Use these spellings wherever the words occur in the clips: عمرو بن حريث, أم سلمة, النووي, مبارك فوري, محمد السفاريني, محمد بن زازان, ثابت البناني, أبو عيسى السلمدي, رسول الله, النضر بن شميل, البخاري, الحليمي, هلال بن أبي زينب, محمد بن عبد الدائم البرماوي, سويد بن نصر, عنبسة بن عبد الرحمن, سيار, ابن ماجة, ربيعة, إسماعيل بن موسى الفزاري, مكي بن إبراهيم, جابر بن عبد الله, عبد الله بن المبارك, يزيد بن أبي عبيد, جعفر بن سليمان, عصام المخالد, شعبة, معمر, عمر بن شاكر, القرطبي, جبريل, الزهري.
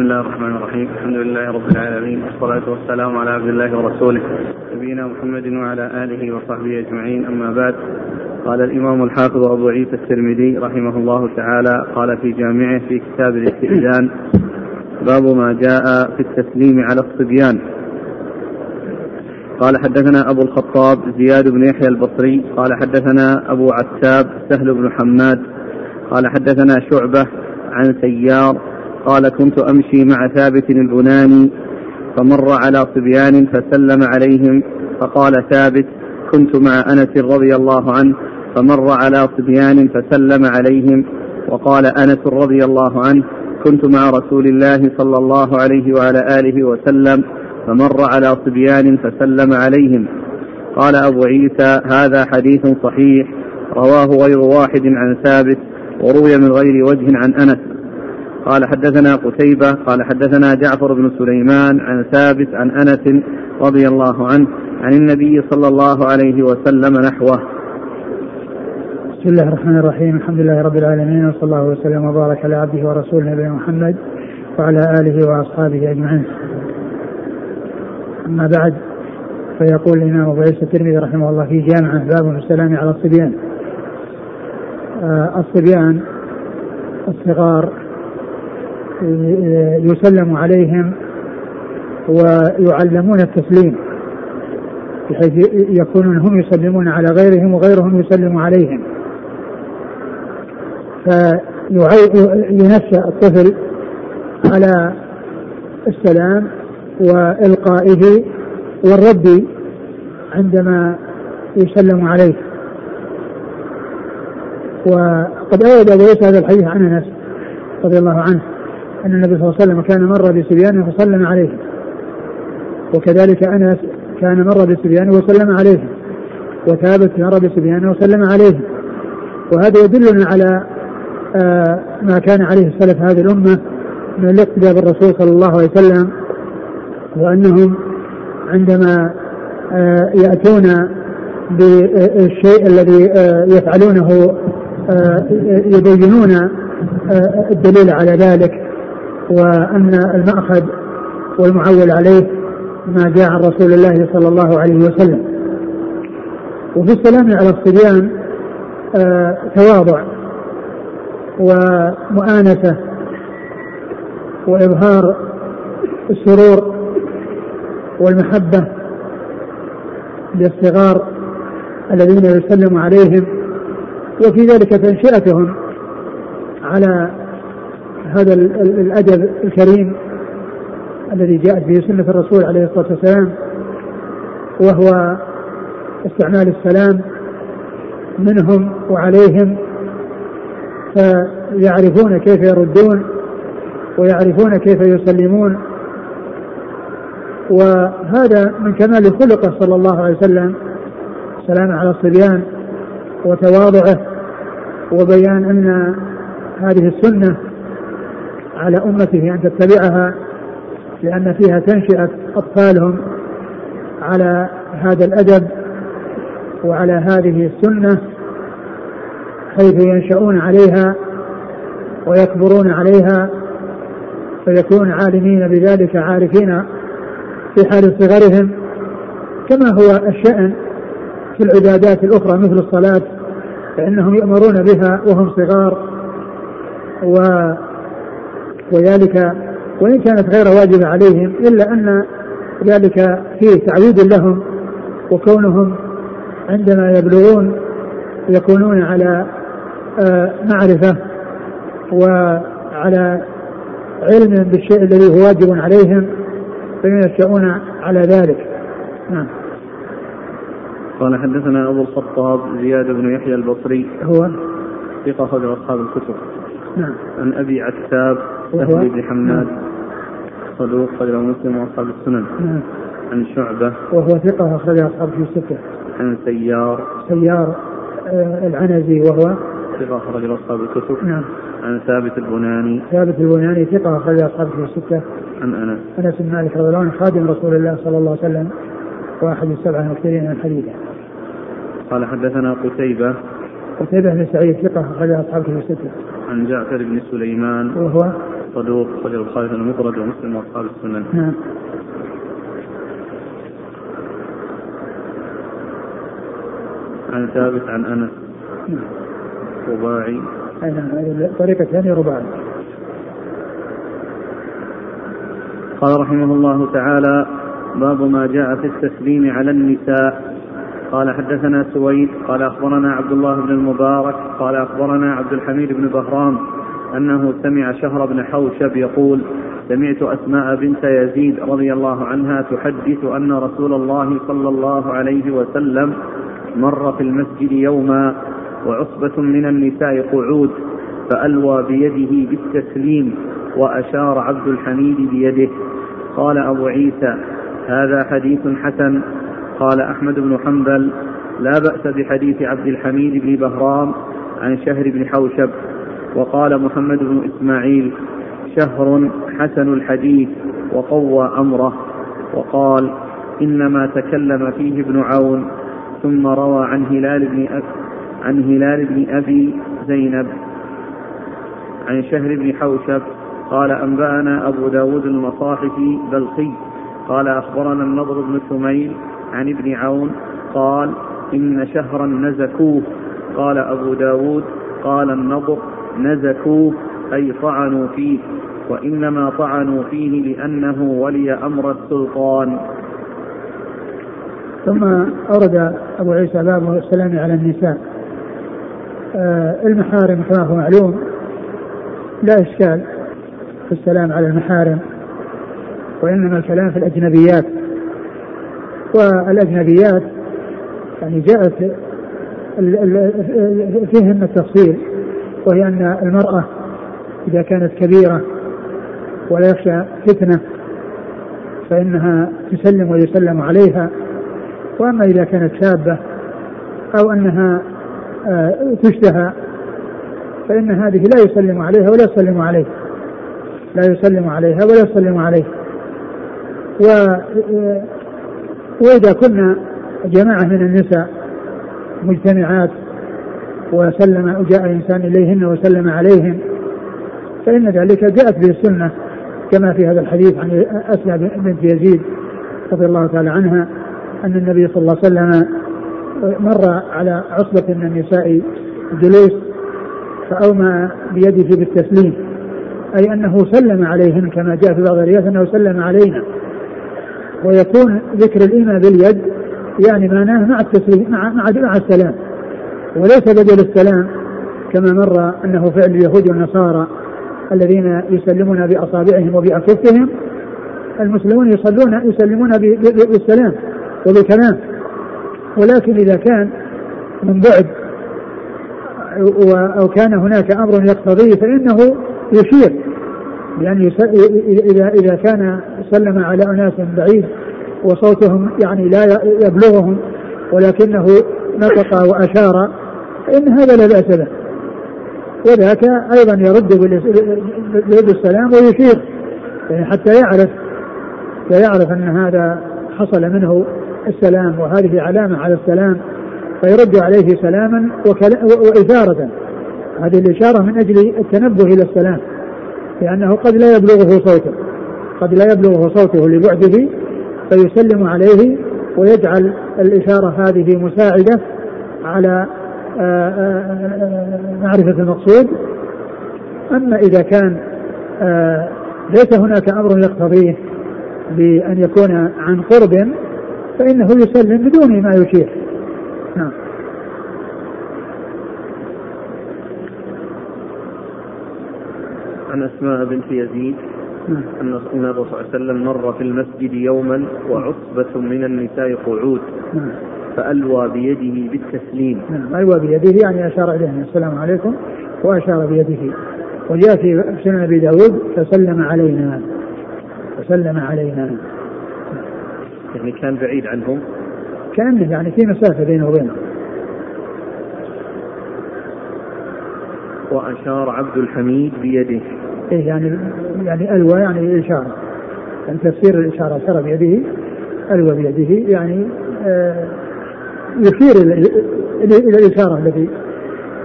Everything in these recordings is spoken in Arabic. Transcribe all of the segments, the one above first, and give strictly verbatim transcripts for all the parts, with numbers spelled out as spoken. بسم الله الرحمن الرحيم. الحمد لله رب العالمين، والصلاة والسلام على عبد الله ورسوله نبينا محمد وعلى آله وصحبه أجمعين، أما بعد. قال الإمام الحافظ أبو عيسى السلمدي رحمه الله تعالى قال في جامعه في كتاب الاستئذان: باب ما جاء في التسليم على الصبيان. قال حدثنا أبو الخطاب زياد بن يحيى البصري قال حدثنا أبو عتاب سهل بن حماد قال حدثنا شعبة عن سيار قال: كنت أمشي مع ثابت البناني فمر على صبيان فسلم عليهم، فقال ثابت: كنت مع أنس رضي الله عنه فمر على صبيان فسلم عليهم، وقال أنس رضي الله عنه: كنت مع رسول الله صلى الله عليه وعلى آله وسلم فمر على صبيان فسلم عليهم. قال أبو عيسى: هذا حديث صحيح رواه غير واحد عن ثابت، وروي من غير وجه عن أنس. قال حدثنا قتيبة قال حدثنا جعفر بن سليمان عن ثابت عن أنس رضي الله عنه عن النبي صلى الله عليه وسلم نحوه. بسم الله الرحمن الرحيم. الحمد لله رب العالمين، وصلى الله وسلم وبارك على عبده ورسوله نبينا محمد وعلى آله وأصحابه أجمعين. أما بعد، فيقول الإمام أبو عيسى الترمذي رحمه الله في جامعه: باب السلام على الصبيان. الصبيان الصغار يسلم عليهم ويعلمون التسليم، بحيث يكونون هم يسلمون على غيرهم وغيرهم يسلم عليهم، فينشأ الطفل على السلام وإلقائه والرد عندما يسلم عليه. وقد أورد أبو عيسى هذا الحديث عن أنس رضي الله عنه أن النبي صلى الله عليه وسلم كان مر بصبيان فسلم عليهم، وكذلك أنس كان مر بصبيان وسلم عليهم، وثابت مر بصبيان وسلم عليهم. وهذا يدلنا على آه ما كان عليه السلف هذه الأمة من الاقتداء بالرسول صلى الله عليه وسلم، وأنهم عندما آه يأتون بالشيء الذي آه يفعلونه آه يبينون آه الدليل على ذلك، وأن المأخذ والمعول عليه ما جاء عن رسول الله صلى الله عليه وسلم. وفي السلام على الصبيان آه تواضع ومؤانسة وإظهار السرور والمحبة للصغار الذين يسلم عليهم، وفي ذلك تنشئتهم على هذا الأدب الكريم الذي جاءت به سنة الرسول عليه الصلاة والسلام، وهو استعمال السلام منهم وعليهم، فيعرفون كيف يردون ويعرفون كيف يسلمون. وهذا من كمال خلقه صلى الله عليه وسلم، السلام على الصبيان وتواضعه، وبيان أن هذه السنة على أمته أن تتبعها، لأن فيها تنشئة أطفالهم على هذا الأدب وعلى هذه السنة، حيث ينشأون عليها ويكبرون عليها، فيكون عالمين بذلك، عارفين في حال صغرهم، كما هو الشأن في العبادات الأخرى مثل الصلاة، فإنهم يأمرون بها وهم صغار، و وذلك وإن كانت غير واجبة عليهم، إلا أن ذلك فيه تعويد لهم، وكونهم عندما يبلغون يكونون على معرفة وعلى علم بالشيء الذي هو واجب عليهم، فينشأون على ذلك. نعم. قال حدثنا أبو الخطاب زياد بن يحيى البصري هو ثقة أخرج أصحاب الكتب. نعم. عن أبي عتاب سهل بن حماد صدوق أخرج مسلم وأصحاب السنن. نعم. عن شعبة وهو ثقة أخرج أصحاب الستة. عن سيار سيار آه العنزي وهو ثقة أخرج أصحاب الكتب. نعم. عن ثابت البناني ثابت البناني ثقة أخرج أصحاب الستة. عن أنس أنس بن مالك رضي الله عنه خادم رسول الله صلى الله عليه وسلم وأحد السبعة المكثرين من حديثه. قال حدثنا قتيبة قتيبة بن سعيد ثقة أخرجها أصحاب الكتب الستة. عن جعفر بن سليمان وهو صدوق أخرج البخاري المفرد ومسلم وأصحاب السنن. نعم. عن ثابت عن أنس. نعم. رباعي. أنا طريقة ثانية رباعي. قال رحمه الله تعالى: باب ما جاء في التسليم على النساء. قال حدثنا سويد قال أخبرنا عبد الله بن المبارك قال أخبرنا عبد الحميد بن بهرام أنه سمع شهر بن حوشب يقول: سمعت أسماء بنت يزيد رضي الله عنها تحدث أن رسول الله صلى الله عليه وسلم مر في المسجد يوما وعصبة من النساء قعود فألوى بيده بالتسليم وأشار عبد الحميد بيده. قال أبو عيسى: هذا حديث حسن. قال أحمد بن حنبل: لا بأس بحديث عبد الحميد بن بهرام عن شهر بن حوشب. وقال محمد بن إسماعيل: شهر حسن الحديث وقوى أمره. وقال: إنما تكلم فيه ابن عون. ثم روى عن هلال بن أبي, عن هلال بن أبي زينب عن شهر بن حوشب قال: أنبأنا أبو داود المصاحفي بلقي قال: أخبرنا النضر بن شميل عن ابن عون قال: إن شهرا نزكوه. قال أبو داود: قال النضر: نزكوه أي طعنوا فيه، وإنما طعنوا فيه لأنه ولي أمر السلطان. ثم أورد أبو عيسى باب السلام على النساء. آه المحارم كما هو معلوم لا إشكال في السلام على المحارم، وإنما الكلام في الأجنبيات. والأجنبيات يعني جاءت فيهن التفصيل، وهي أن المرأة إذا كانت كبيرة ولا يخشى فتنة فإنها تسلم ويسلم عليها، وأما إذا كانت شابة أو أنها تشتهى فإن هذه لا يسلم عليها ولا يسلم عليه لا يسلم عليها ولا يسلم عليه. و وإذا كنا جماعة من النساء مجتمعات وسلم وجاء إنسان إليهن وسلم عليهن فإن ذلك جاءت به السنة، كما في هذا الحديث عن أسماء بنت يزيد رضي الله تعالى عنها أن النبي صلى الله عليه وسلم مر على عصبة من النساء جليس فأومأ بيده بالتسليم، أي أنه سلم عليهن كما جاء في بعض الروايات أنه سلم علينا. ويكون ذكر الإيماء باليد يعني معناه مع التسليم مع, مع, مع السلام، وليس بدل السلام كما مر أنه فعل اليهود والنصارى الذين يسلمون بأصابعهم وبأكفهم. المسلمون يصلون يسلمون بالسلام وبالكلام، ولكن إذا كان من بعد أو كان هناك أمر يقتضيه فإنه يشير، يعني إذا إذا كان سلم على أناس بعيد وصوتهم يعني لا يبلغهم ولكنه نطق وأشار فإن هذا لا بأس له، وذاك أيضا يرد بيد السلام ويشير يعني حتى يعرف يعرف أن هذا حصل منه السلام وهذه علامة على السلام، فيرد عليه سلاما وإشارة. هذه الإشارة من أجل التنبه إلى السلام، لأنه قد لا يبلغه صوته قد لا يبلغه صوته لبعده فيسلم عليه ويجعل الإشارة هذه مساعدة على معرفة المقصود. أما إذا كان ليس هناك أمر يقتضيه بأن يكون عن قرب فإنه يسلم بدون ما يشير. نعم. عن أسماء بنت يزيد أن رسول الله صلى الله عليه وسلم مر في المسجد يوما وعصبة من النساء قعود فألوى بيده بالتسليم. ألوى بيده يعني أشار إليهم السلام عليكم وأشار بيده. وجاء في سنن أبي داود فسلم علينا فسلم علينا يعني كان بعيد عنهم، كان يعني في مسافة بينه وبينهم. وأشار عبد الحميد بيده إيه يعني يعني ألوى يعني إشارة، أن تفسير الإشارة أشار بيده ألوى بيده يعني آه يشير إلى الإشارة التي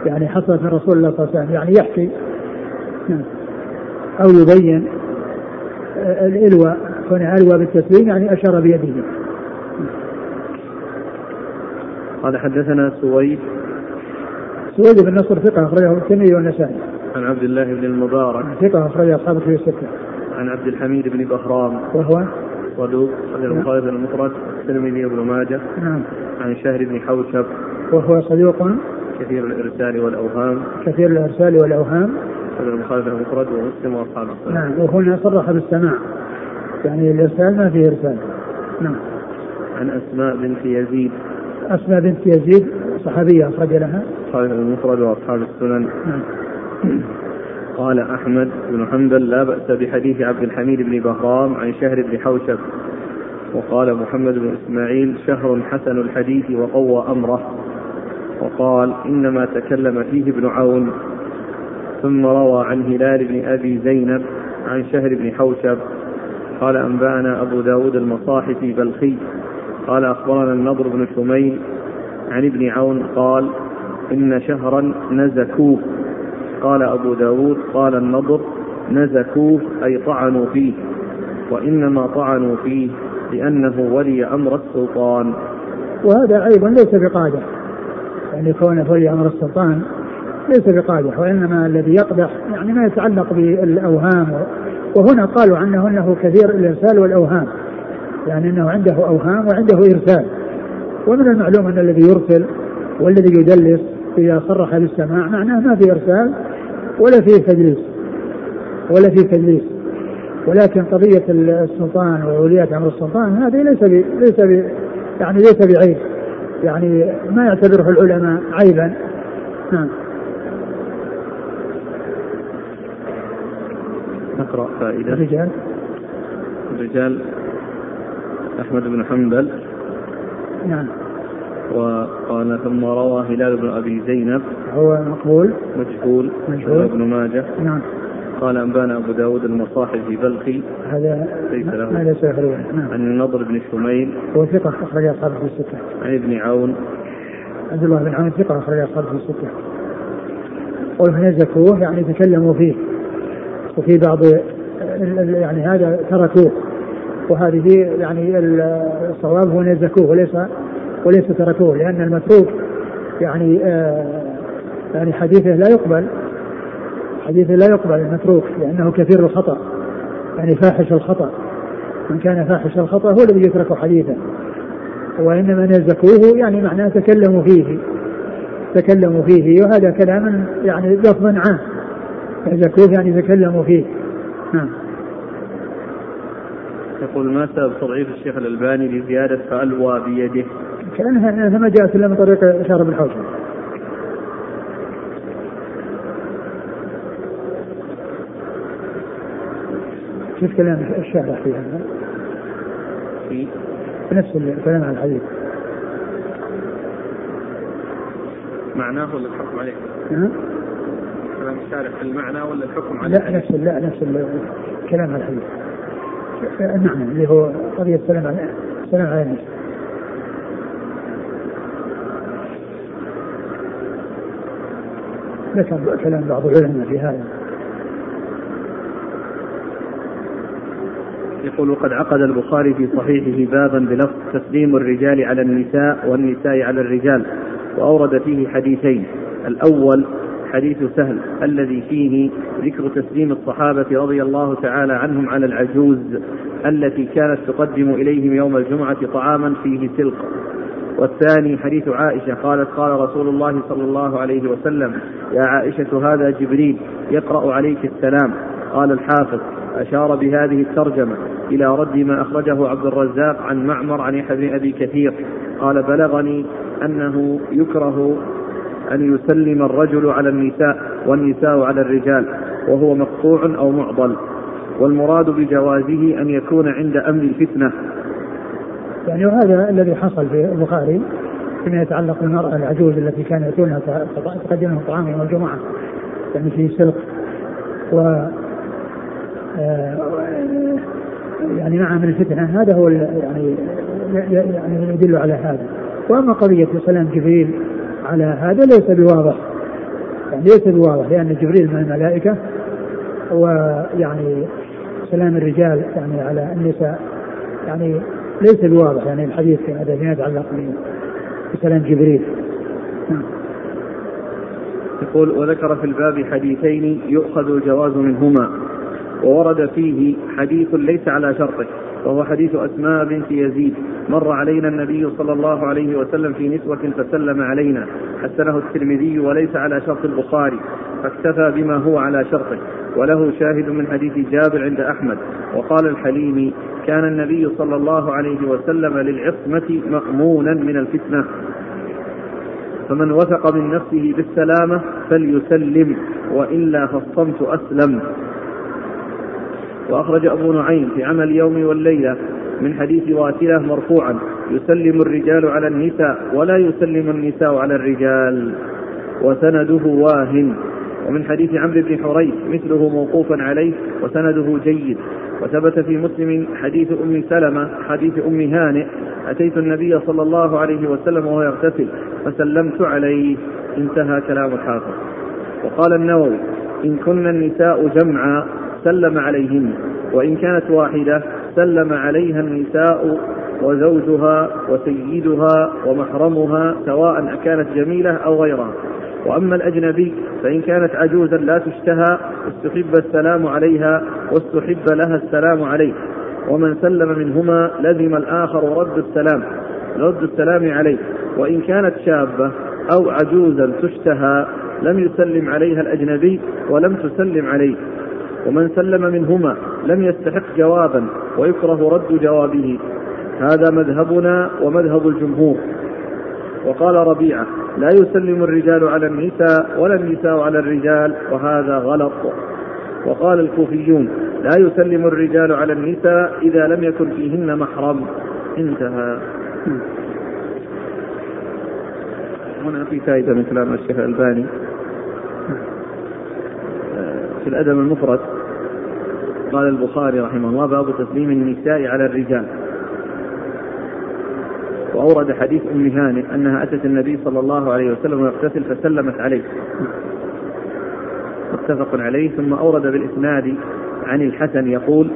يعني حصلت من رسول الله صلى الله عليه وسلم يعني يحكي أو يبين الإلوى، كونها ألوى بالتسليم يعني أشار بيده. قال حدثنا سويد سويد بن نصر ثقة أخرجه الترمذي والنسائي. عن عبد الله بن المبارك ثقة أخرجه أصحابه في الستة. عن عبد الحميد بن بهرام وهو صدوق أخرجه البخاري في المفرد والترمذي وابن ماجة. نعم. عن شهر بن حوشب وهو صدوق كثير الإرسال والأوهام كثير الإرسال والأوهام أخرجه البخاري في المفرد ومسلم وأصحاب السنن. نعم. وهنا صرح بالسماع يعني الإرسال ما فيه إرسال. نعم. عن أسماء بنت يزيد أسماء بنت يزيد صحابية أخرج لها صحابي المفرد وأصحاب السنن. نعم. قال أحمد بن حنبل لا بأس بحديث عبد الحميد بن بهرام عن شهر بن حوشب، وقال محمد بن إسماعيل شهر حسن الحديث وقوى أمره، وقال إنما تكلم فيه ابن عون، ثم روى عن هلال بن أبي زينب عن شهر بن حوشب قال أنبأنا أبو داود المصاحفي بلخي قال أخبرنا النضر بن شميل عن ابن عون قال إن شهرا نزكوه، قال أبو داود قال النضر نزكوه أي طعنوا فيه، وإنما طعنوا فيه لأنه ولي أمر السلطان. وهذا أيضا ليس بقادح، يعني كونه ولي أمر السلطان ليس بقادح، وإنما الذي يقدح يعني ما يتعلق بالأوهام. وهنا قالوا عنه أنه كثير الإرسال والأوهام، يعني أنه عنده أوهام وعنده إرسال. ومن المعلوم أن الذي يرسل والذي يدلس إذا صرح بالسماع معناه ما في إرسال ولا في تدليس ولا في تدليس. ولكن قضية السلطان وولية أمر السلطان هذا ليس بي ليس بي يعني ليس بعيب، يعني ما يعتبره العلماء عيبا. نعم. نقرأ فائدة الرجال الرجال أحمد بن حنبل. نعم. وقال ثم روى هلال بن أبي زينب هو مقبول مجهول مجهول ابن ماجة. نعم. قال أنبانا أبو داود المصاحب في بلخي هذا ليس له هذا سيخرج. نعم. عن النضر بن شميل هو ثقة أخرج أصحابه في الستة. عن ابن عون عبد الله بن عون ثقة أخرج أصحابه في الستة. ومن يزكوه يعني تكلموا فيه، وفي بعض يعني هذا تركوه، وهذه يعني الصواب هو نزكوه وليس وليس تركوه، لأن المتروك يعني آه يعني حديثه لا يقبل حديثه لا يقبل المتروك، لأنه كثير الخطأ يعني فاحش الخطأ. من كان فاحش الخطأ هو الذي يترك حديثه. وإنما نزكوه يعني معناه تكلموا فيه تكلموا فيه وهذا كلام يعني لفظ عام، نزكوه يعني تكلموا فيه. نعم. يقول ما سبب تضعيف الشيخ الألباني لزيادة فألوى بيده؟ كأنها ما جاءت إلا من طريق شهر بن حوشب. كيف كلام الشارح فيها؟ في نفس الكلام عن الحديث معناه ولا الحكم عليه؟ كلام الشارح في المعنى ولا الحكم عليه؟ لا نفس لا نفس الكلام عن الحديث المعنى اللي هو قضية السلام على السلام على الناس. ذكر كلام بعض العلماء في هذا. يقول قد عقد البخاري في صحيحه بابا بلفظ تسليم الرجال على النساء والنساء على الرجال، وأورد فيه حديثين. الأول حديث سهل الذي فيه ذكر تسليم الصحابة رضي الله تعالى عنهم على العجوز التي كانت تقدم إليهم يوم الجمعة طعاما فيه سلق. والثاني حديث عائشة قالت قال رسول الله صلى الله عليه وسلم يا عائشة هذا جبريل يقرأ عليك السلام. قال الحافظ أشار بهذه الترجمة إلى رد ما أخرجه عبد الرزاق عن معمر عن يحيى بن أبي كثير قال بلغني أنه يكره أن يسلم الرجل على النساء والنساء على الرجال وهو مقطوع أو معضل، والمراد بجوازه أن يكون عند أمن الفتنة. يعني هذا الذي حصل في البخاري فيما يتعلق بالمرأة العجوز التي كان يأتونها تقدمهم طعام يوم الجمعة يعني في سلق، و يعني مع أمن الفتنة، هذا هو يعني يعني يدل على هذا. وأما قضية سلام جبريل على هذا ليس بواضح، ليس بواضح لأن جبريل من الملائكة، ويعني سلام الرجال يعني على النساء يعني ليس الواضح، يعني الحديث في هذا لا يتعلق بسلام جبريل. يقول: وذكر في الباب حديثين يؤخذ الجواز منهما، وورد فيه حديث ليس على شرطه، وهو حديث أسماء بنت يزيد: مر علينا النبي صلى الله عليه وسلم في نسوة فسلم علينا. حسنه الترمذي وليس على شرط البخاري، فاكتفى بما هو على شرطه. وله شاهد من حديث جابر عند أحمد. وقال الحليمي: كان النبي صلى الله عليه وسلم للعصمة مأمونا من الفتنة، فمن وثق من نفسه بالسلامة فليسلم، وإلا فالصمت أسلم. وأخرج أبو نعيم في عمل يوم والليلة من حديث واتلة مرفوعا: يسلم الرجال على النساء ولا يسلم النساء على الرجال، وسنده واهن. ومن حديث عمرو بن حريث مثله موقوفا عليه، وسنده جيد. وثبت في مسلم حديث أم سلمة حديث أم هانئ: أتيت النبي صلى الله عليه وسلم وهو يغتسل فسلمت عليه. انتهى كلام الحافظ. وقال النووي: إن كن النساء جمعا سلم عليهن، وإن كانت واحدة سلم عليها النساء وزوجها وسيدها ومحرمها، سواء أكانت جميلة أو غيرها. وأما الأجنبي فإن كانت عجوزا لا تشتهى استحب السلام عليها، واستحب لها السلام عليه. ومن سلم منهما لزم الآخر رد السلام رد السلام عليه. وإن كانت شابة أو عجوزا تشتهى لم يسلم عليها الأجنبي ولم تسلم عليه. ومن سلم منهما لم يستحق جوابا، ويكره رد جوابه. هذا مذهبنا ومذهب الجمهور. وقال ربيعة: لا يسلم الرجال على النساء ولا النساء على الرجال، وهذا غلط. وقال الكوفيون: لا يسلم الرجال على النساء إذا لم يكن فيهن محرم. انتهى. هنا في فائدة من كلام الشيخ الألباني في الأدب المفرد. قال البخاري رحمه الله: باب تسليم النساء على الرجال. وأورد حديث أم هانئ أنها أتت النبي صلى الله عليه وسلم ويغتسل فسلمت عليه، متفق عليه. ثم أورد بالإسناد عن الحسن يقول: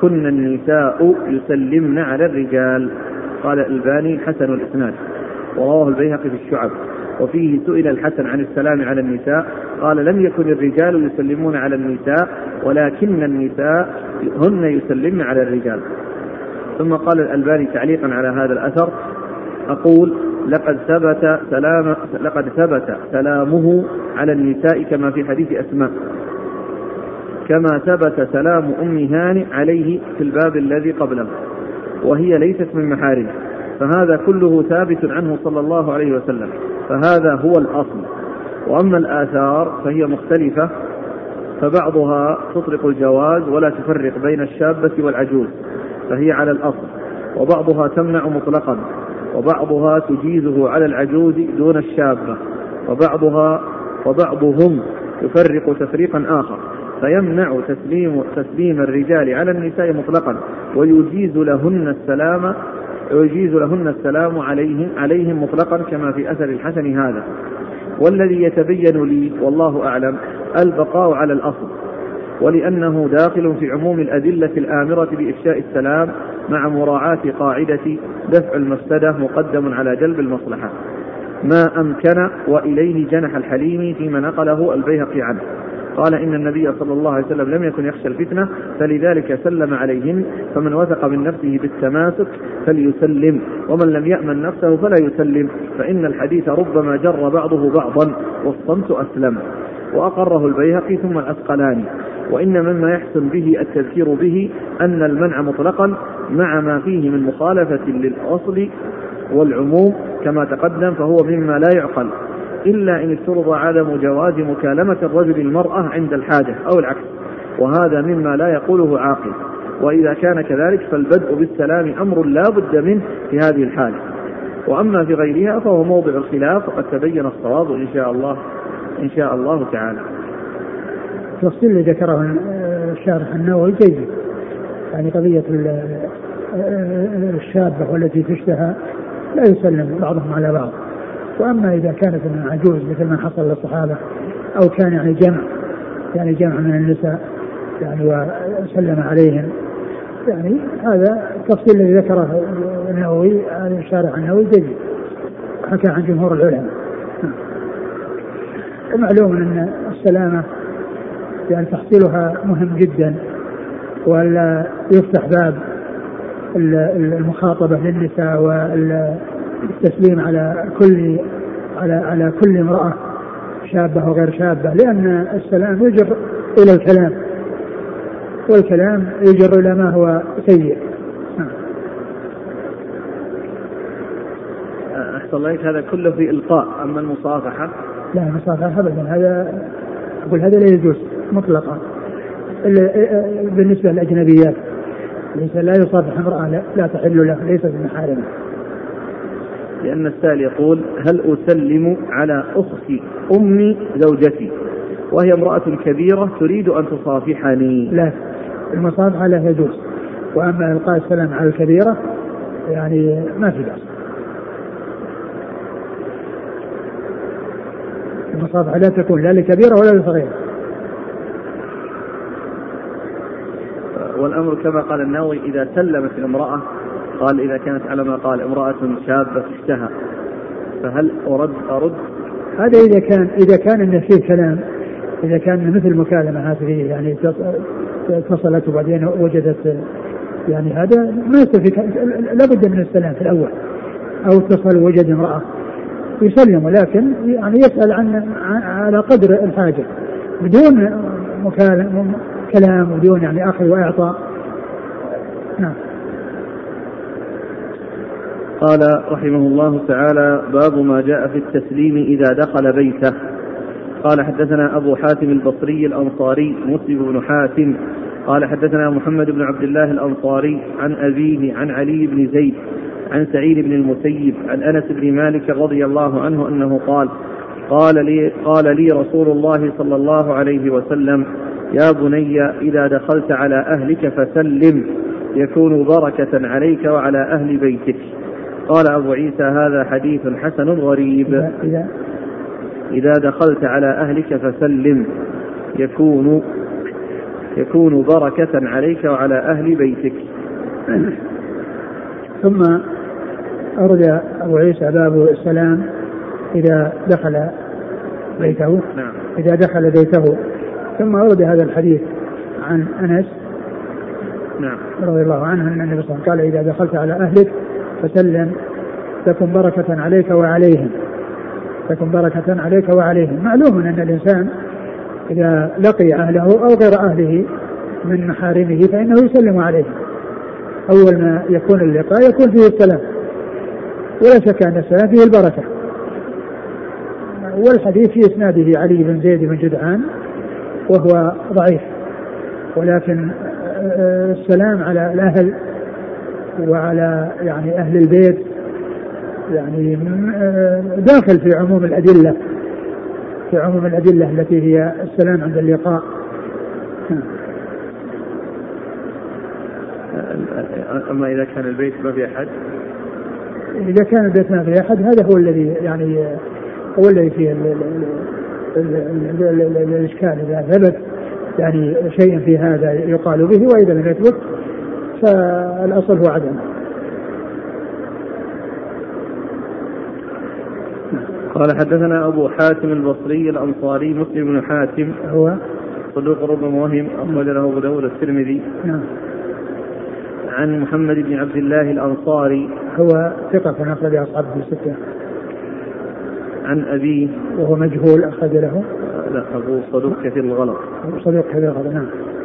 كن النساء يسلمن على الرجال. قال الألباني: حسن الإسناد. ورواه البيهقي في الشعب. وفيه سئل الحسن عن السلام على النساء قال: لم يكن الرجال يسلمون على النساء، ولكن النساء هن يسلمن على الرجال. ثم قال الألباني تعليقا على هذا الأثر: أقول لقد ثبت سلام لقد ثبت سلامه على النساء كما في حديث أسماء، كما ثبت سلام أم هانئ عليه في الباب الذي قبله، وهي ليست من محارمه، فهذا كله ثابت عنه صلى الله عليه وسلم، فهذا هو الأصل. وأما الآثار فهي مختلفة، فبعضها تطلق الجواز ولا تفرق بين الشابة والعجوز، فهي على الأصل. وبعضها تمنع مطلقا، وبعضها تجيزه على العجوز دون الشابة، وبعضها وبعضهم يفرق تفريقا آخر، فيمنع تسليم, تسليم الرجال على النساء مطلقا، ويجيز لهن السلام ويجيز لهن السلام عليهم, عليهم مطلقا كما في أثر الحسن هذا. والذي يتبين لي والله أعلم البقاء على الأصل، ولأنه داخل في عموم الأدلة الآمرة بإفشاء السلام، مع مراعاة قاعدة دفع المفسدة مقدم على جلب المصلحة، ما أمكن. وإليه جنح الحليمي فيما نقله البيهقي عنه، قال: إن النبي صلى الله عليه وسلم لم يكن يخشى الفتنة، فلذلك سلم عليهم. فمن وثق من نفسه بالتماسك فليسلم، ومن لم يأمن نفسه فلا يسلم، فإن الحديث ربما جر بعضه بعضا، والصمت أسلم. وأقره البيهقي ثم الأثقلاني. وإن مما يحسن به التذكير به أن المنع مطلقا مع ما فيه من مخالفة للأصل والعموم كما تقدم، فهو مما لا يعقل، إلا إن افترض عدم جواز مكالمة الرجل المرأة عند الحاجة أو العكس، وهذا مما لا يقوله عاقل. وإذا كان كذلك فالبدء بالسلام أمر لا بد منه في هذه الحالة. وأما في غيرها فهو موضع الخلاف، وقد تبين الصواب إن شاء الله إن شاء الله تعالى. التفصيل اللي ذكره الشارح النووي جيد، يعني قضية الشابة والتي تشتهى لا يسلم بعضهم على بعض. وأما إذا كانت من عجوز مثل ما حصل للصحابة أو كان يعني جمع يعني جمع من النساء يعني وسلم عليهم. يعني هذا التفصيل الذي ذكره النووي عن الشارح النووي جيد، حكى عن جمهور العلماء. معلوم أن السلامة يعني تحصيلها مهم جدا، ولا يفتح باب المخاطبة للنساء والتسليم على كل على على كل امرأة شابة وغير شابة، لأن السلام يجر إلى الكلام والكلام يجر إلى ما هو سيء. أحسن الله إليك، هذا كله في إلقاء، أما المصافحة لا، المصافحة أبدا، هذا أقول هذا لا يجوز مطلقا بالنسبة للأجنبيات. الإنسان لا يصافح امرأة لا, لا تحل له، ليس بمحارمه. لأن السائل يقول: هل أسلم على أختي أمي زوجتي وهي امرأة كبيرة تريد أن تصافحني؟ لا، المصافحة لا يجوز. وأما إلقاء السلام على الكبيرة يعني ما في بأس، المصافحة لا تكون لا لكبيرة ولا لصغيرة. والأمر كما قال النووي إذا سلمت الامرأة، قال إذا كانت على ما قال امرأة شابة اشتهى، فهل أرد أرد هذا إذا كان إذا كان إن فيه كلام، إذا كان مثل مكالمة هذه يعني اتصلت وبعدين وجدت يعني هذا ما يستفيد، لا بد من السلام في الأول، أو اتصل وجد امرأة يسلم، ولكن يعني يسأل عن على قدر الحاجة بدون مكالمة كلام ودون يعني أخي وإعطاء. نعم. قال رحمه الله تعالى: باب ما جاء في التسليم إذا دخل بيته. قال: حدثنا أبو حاتم البصري الأنصاري مسلم بن حاتم قال: حدثنا محمد بن عبد الله الأنصاري عن أبيه عن علي بن زيد عن سعيد بن المسيب عن أنس بن مالك رضي الله عنه أنه قال قال لي, قال لي رسول الله صلى الله عليه وسلم: يا بني إذا دخلت على أهلك فسلم يكون بركة عليك وعلى أهل بيتك. قال أبو عيسى: هذا حديث حسن غريب. إذا, إذا, إذا دخلت على أهلك فسلم يكون يكون بركة عليك وعلى أهل بيتك. ثم أرجى أبو عيسى باب السلام إذا دخل بيته. نعم. إذا دخل بيته، ثم أورد هذا الحديث عن أنس. نعم. رضي الله عنه أن النبي صلى الله عليه وسلم قال: إذا دخلت على أهلك فسلم تكن بركة عليك وعليهم تكن بركة عليك وعليهم. معلوم أن الإنسان إذا لقي أهله أو غير أهله من محارمه فإنه يسلم عليهم، أول ما يكون اللقاء يكون فيه السلام، ولا شك أن السلام فيه البركة. والحديث في إسناده علي بن زيد بن جدعان وهو ضعيف، ولكن السلام على الأهل وعلى يعني أهل البيت يعني داخل في عموم الأدلة في عموم الأدلة التي هي السلام عند اللقاء. أما إذا كان البيت ما في أحد إذا كان البيت ما في أحد هذا هو الذي يعني هو الذي فيه الإشكال. إذا ثبت يعني شيء في هذا يقال به، وإذا لم يثبت فالأصل هو عدم. قال: حدثنا أبو حاتم البصري الأنصاري مسلم بن حاتم هو صدوق ربما وهم، أخرج له أبو داود الترمذي. نعم. عن محمد بن عبد الله الأنصاري هو ثقة أخرج له أصحاب الستة. عن أبيه وهو مجهول أخذ له لا أبو صدوق كثير الغلط أبو صدوق كثير الغلط نعم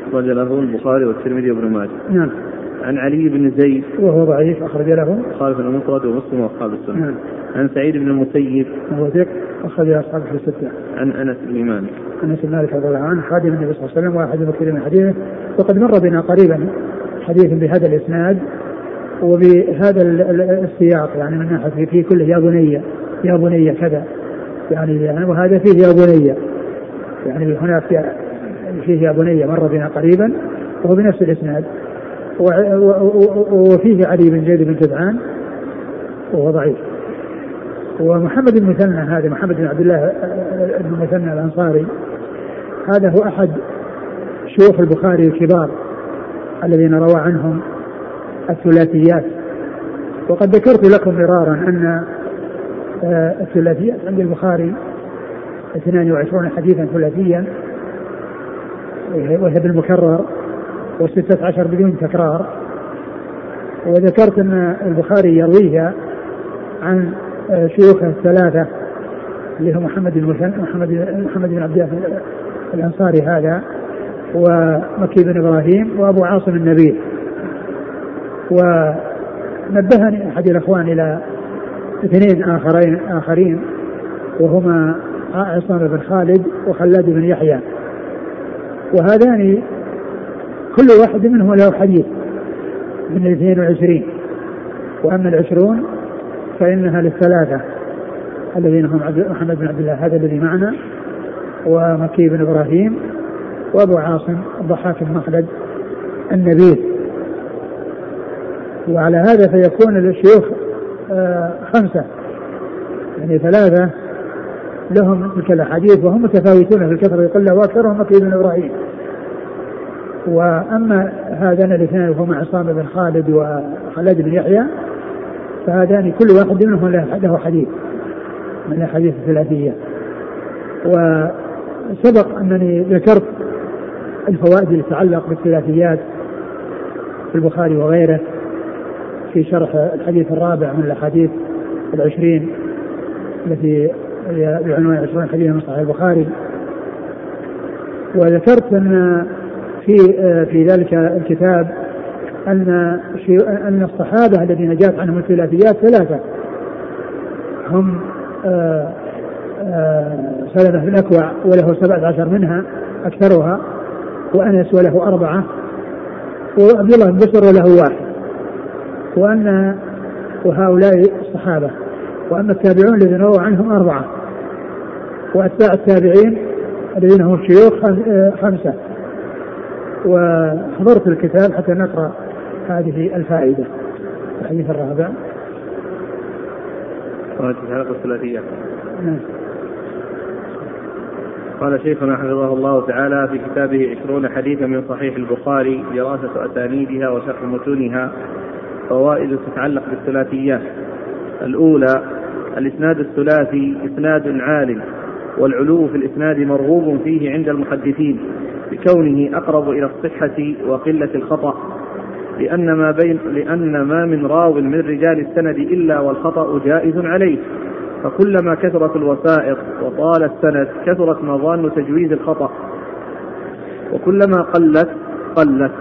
أخرج له البخاري والترمذي وابن ماجة. نعم. عن علي بن زيد وهو ضعيف أخرج له خالف المطرد ومسلم وأصحاب السنة. نعم. عن سعيد بن المسيب وهو ثقة أخرج له أصحاب الستة. عن أنس بن مالك أنس بن مالك رضي الله عنه خادم النبي صلى الله عليه وسلم وأحد المكثرين من حديثه، وقد مر بنا قريبا حديث بهذا الإسناد وبهذا السياق، يعني من ناحية في كل يا بني يا بني كذا يعني, يعني وهذا فيه يا بني يعني هناك فيه يا بني مر بنا قريبا وهو بنفس الإسناد، وفيه علي بن زيد بن جدعان وهو ضعيف، ومحمد المثنى هذا محمد بن عبد الله المثنى الأنصاري هذا هو أحد شيوخ البخاري الكبار الذين روى عنهم الثلاثيات. وقد ذكرت لكم مرارا أن الثلاثيات عند البخاري اثنان وعشرون حديثا ثلاثيا وهي بالمكرر وستة عشر بدون تكرار. وذكرت أن البخاري يرويها عن شيوخه الثلاثة اللي هو محمد المثنى محمد بن عبد الله الأنصاري هذا ومكي بن إبراهيم وأبو عاصم النبيل. ونبهني أحد الأخوان إلى اثنين آخرين, آخرين وهما عصام بن خالد وخلاد بن يحيى، وهذان كل واحد منهم له حديث من الاثنين وعشرين، وأما العشرون فإنها للثلاثة الذين هم محمد بن عبد الله هذا الذي معنا ومكي بن إبراهيم وأبو عاصم الضحاك بن مخلد النبيل. وعلى هذا فيكون الشيوخ خمسة يعني ثلاثة لهم تلك الأحاديث وهم متفاوتون في الكثرة والقلة وأكثرهم مكي بن إبراهيم. وأما هذان الاثنان وهما عصام بن خالد وخالد بن يحيى فهذان كل واحد منهم له حديث من الحديث الثلاثية. وسبق أنني ذكرت الفوائد التي تتعلق بالثلاثيات في البخاري وغيره في شرح الحديث الرابع من الأحاديث العشرين التي بعنوان عشرون حديثا من صحيح البخاري. وذكرت أن في في ذلك الكتاب أن أن الصحابة الذين جاءت عنهم الثلاثيات ثلاثة هم سلمة بن أكوع وله سبعة عشر منها أكثرها، وأنس وله أربعة، وعبد الله بن بشر وله واحد، وأن وهؤلاء الصحابة. وأما التابعون الذين رووا عنهم أربعة، وأتباع التابعين الذين هم الشيوخ خمسة. وحضرت الكتاب حتى نقرأ هذه الفائدة. الحديث الرابع الحلقة الثلاثية. قال شيخنا حفظه الله تعالى في كتابه عشرون حديثا من صحيح البخاري دراسة أسانيدها وشرح متونها فوائد تتعلق بالثلاثيات. الأولى الإسناد الثلاثي إسناد عال، والعلو في الإسناد مرغوب فيه عند المحدثين بكونه أقرب إلى الصحة وقلة الخطأ، لأن ما, بين لأن ما من راو من رجال السند إلا والخطأ جائز عليه، فكلما كثرت الوسائط وطال السند كثرت مظان تجويز الخطأ، وكلما قلت قلت.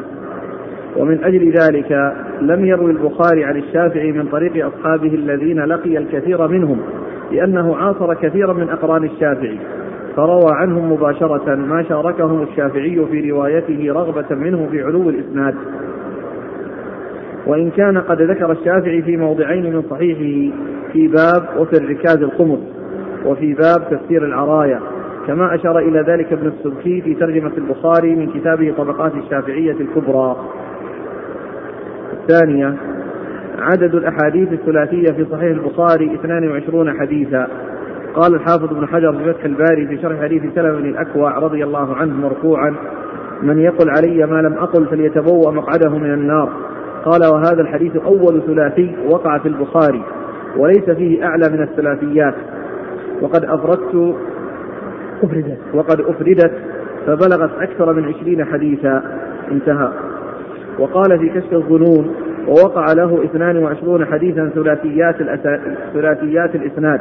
ومن أجل ذلك لم يروي البخاري عن الشافعي من طريق أصحابه الذين لقي الكثير منهم، لأنه عاصر كثيرا من أقران الشافعي فروى عنهم مباشرة ما شاركهم الشافعي في روايته رغبة منه في علو الإسناد، وإن كان قد ذكر الشافعي في موضعين من صحيحه في باب وفي الركاز الخمر وفي باب تفسير العراية، كما أشار إلى ذلك ابن السبكي في ترجمة البخاري من كتابه طبقات الشافعية الكبرى. الثانية عدد الأحاديث الثلاثية في صحيح البخاري اثنان وعشرون حديثا. قال الحافظ ابن حجر في فتح الباري في شرح حديث سلمة بن الأكوع رضي الله عنه مرفوعا: من يقل علي ما لم أقل فليتبوأ مقعده من النار. قال: وهذا الحديث أول ثلاثي وقع في البخاري وليس فيه أعلى من الثلاثيات، وقد أفردت أفردت وقد أفردت فبلغت أكثر من عشرين حديثا. انتهى. وقال في كشف الظنون: ووقع له اثنان وعشرون حديثا ثلاثيات, الأسا... ثلاثيات الإسناد.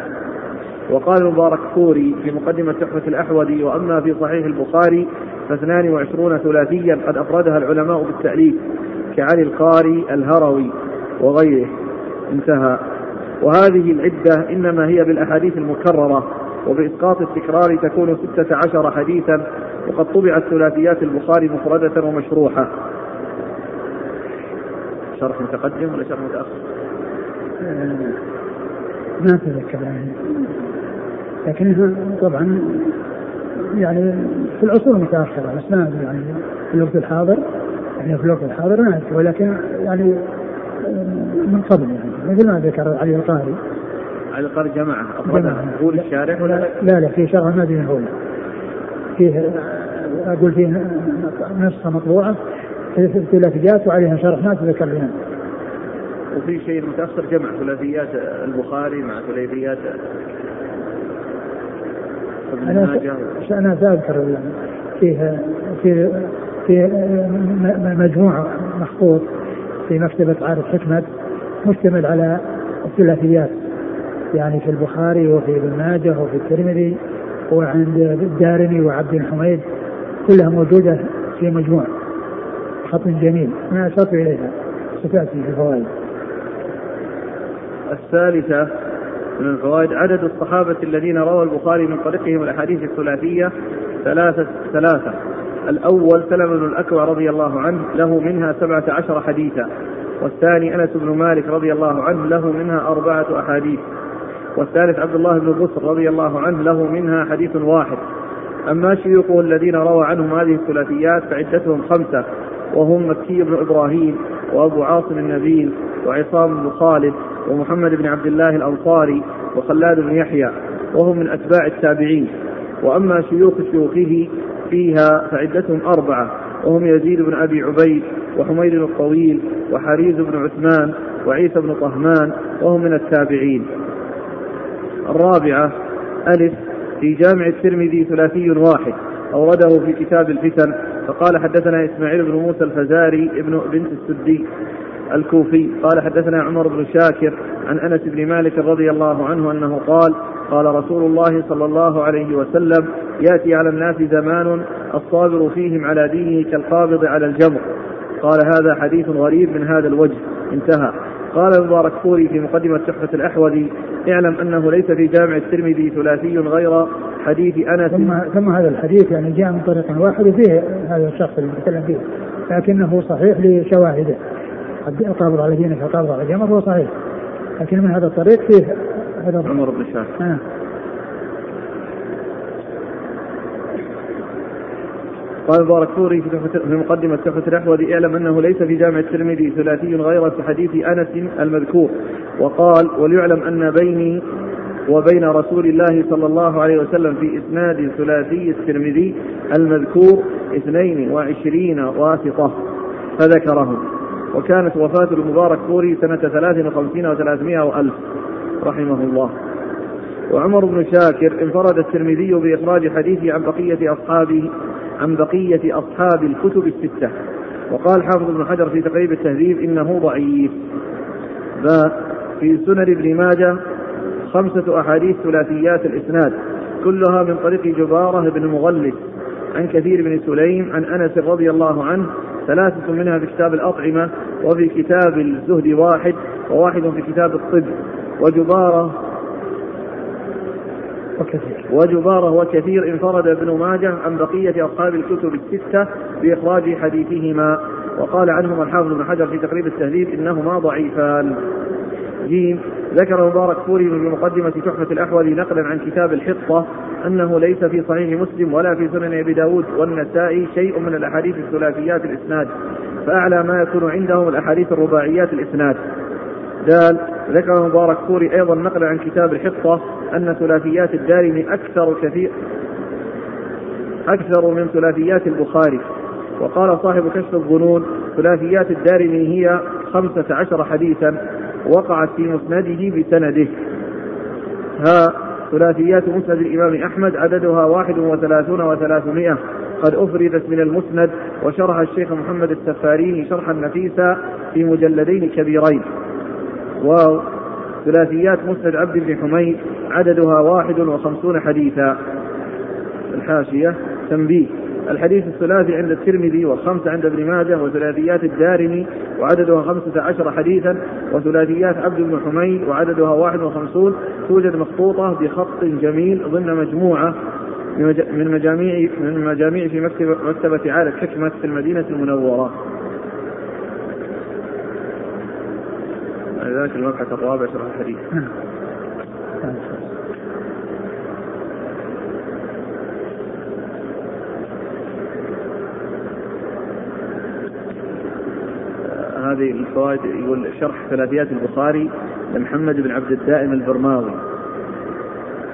وقال مبارك فوري في مقدمة تحفة الأحوذي: وأما في صحيح البخاري فاثنان وعشرون ثلاثيا قد أفردها العلماء بالتأليف كعلي القاري الهروي وغيره. انتهى. وهذه العدة إنما هي بالأحاديث المكررة، وبإسقاط التكرار تكون ستة عشر حديثا، وقد طبعت ثلاثيات البخاري مفردة ومشروحة. شرح متقدم ولا شرح متأخر؟ آه ما تذكر يعني، لكنها طبعا يعني في العصور المتأخرة، أسناد يعني في الوقت الحاضر يعني في الوقت الحاضر ما أذكر، ولكن يعني من قبل يعني مثل ما ذكر علي القاري القر جماعة أفضلها قول الشارع ولا لا؟ لا في شرح ما بين هنا فيه أقول فيه نسخة مطبوعة في ثلاثيات وعليها شرحات ذكرناها. وفي شيء متأثر جمع ثلاثيات البخاري مع ثلاثيات ابن ماجة. أنا ذاكر فيها في في مجموعة محفوظ في مكتبة عارف حكمة مشتمل على الثلاثيات يعني في البخاري وفي ابن ماجه وفي الترمذي وعند الدارمي وعبد الحميد كلها موجودة في مجموع خط جميل ما أشرت إليها ستأتي في الفوائد. الثالثة من الفوائد عدد الصحابة الذين روى البخاري من طريقهم الأحاديث الثلاثية ثلاثة ثلاثة. الأول سلمة بن الأكوع رضي الله عنه له منها سبعة عشر حديثا، والثاني أنس بن مالك رضي الله عنه له منها أربعة أحاديث، والثالث عبد الله بن بصر رضي الله عنه له منها حديث واحد. أما شيوخه الذين روى عنهم هذه الثلاثيات فعدتهم خمسة، وهم مكي بن إبراهيم وأبو عاصم النبيل وعصام بن خالد ومحمد بن عبد الله الأنصاري وخلاد بن يحيى، وهم من أتباع التابعين. وأما شيوخ شيوخه فيها فعدتهم أربعة، وهم يزيد بن أبي عبيد وحميد الطويل وحريز بن عثمان وعيسى بن طهمان، وهم من التابعين. الرابعة ألف في جامع الترمذي ثلاثي واحد أورده في كتاب الفتن فقال حدثنا إسماعيل بن موسى الفزاري ابن بنت السدي الكوفي قال حدثنا عمر بن شاكر عن أنس بن مالك رضي الله عنه أنه قال قال رسول الله صلى الله عليه وسلم يأتي على الناس زمان الصابر فيهم على دينه كالقابض على الجمر. قال هذا حديث غريب من هذا الوجه انتهى. قال المبارك فوري في مقدمة تحفة الأحوذي اعلم أنه ليس في جامع الترمذي ثلاثي غير حديث أنس. ثم هذا الحديث يعني جاء من طريق واحد وفيه هذا الشخص المتكلم فيه لكنه صحيح لشواهده. القابض على دينه القابض على الجمر هو صحيح، لكن من هذا الطريق فيه هذا عمر بن شاكر. آه. قال مبارك فوري في مقدمة تحفة الأحوذي اعلم أنه ليس في جامع الترمذي ثلاثي غير حديث أنس المذكور. وقال وليعلم أن بيني وبين رسول الله صلى الله عليه وسلم في إسناد ثلاثي الترمذي المذكور اثنين وعشرين واسطة فذكرهم. وكانت وفاة المبارك فوري سنة ثلاث وخمسين وثلاثمائة وألف رحمه الله. وعمر بن شاكر انفرد الترمذي بإخراج حديثه عن بقية أصحابه عن بقية أصحاب الكتب الستة. وقال حافظ ابن حجر في تقريب التهذيب إنه ضعيف. في سنن ابن ماجة خمسة أحاديث ثلاثيات الإسناد كلها من طريق جبارة بن مغلس عن كثير بن سليم عن أنس رضي الله عنه، ثلاثة منها في كتاب الأطعمة وفي كتاب الزهد واحد وواحد في كتاب الطب. وجبارة وكثير وجباره وكثير انفرد ابن ماجه عن بقية أصحاب الكتب الستة بإخراج حديثهما. وقال عنهما الحافظ ابن حجر في تقريب التهذيب إنهما ضعيفان. جيم ذكر مبارك فوري من مقدمة تحفة الأحوذي نقلا عن كتاب الحطة أنه ليس في صحيح مسلم ولا في سنن أبي داود والنسائي شيء من الأحاديث الثلاثيات الإسناد، فأعلى ما يكون عندهم الأحاديث الرباعيات الإسناد. دال ذكر مبارك فوري أيضا نقل عن كتاب الحطة أن ثلاثيات الدارمي أكثر كثير أكثر من ثلاثيات البخاري. وقال صاحب كشف الظنون ثلاثيات الدارمي هي خمسة عشر حديثا وقعت في مسنده بسنده. ها ثلاثيات مسند الإمام أحمد عددها واحد وثلاثون وثلاثمائة قد أفردت من المسند، وشرح الشيخ محمد السفاريني شرحا نفيسا في مجلدين كبيرين. وثلاثيات مسند عبد بن حميد عددها واحد وخمسون حديثا. الحاشية تنبيه الحديث الثلاثي عند الترمذي والخمسة عند ابن ماجه، وثلاثيات الدارمي وعددها خمسة عشر حديثا، وثلاثيات عبد بن حميد وعددها واحد وخمسون توجد مخطوطة بخط جميل ضمن مجموعة من مجاميع من مجاميع في مكتبة عارف حكمة في المدينة المنورة. ذلك المبحث الرابع شرح الحديث. هذه من فوائد، يقول شرح ثلاثيات البخاري لمحمد بن عبد الدائم البرماوي.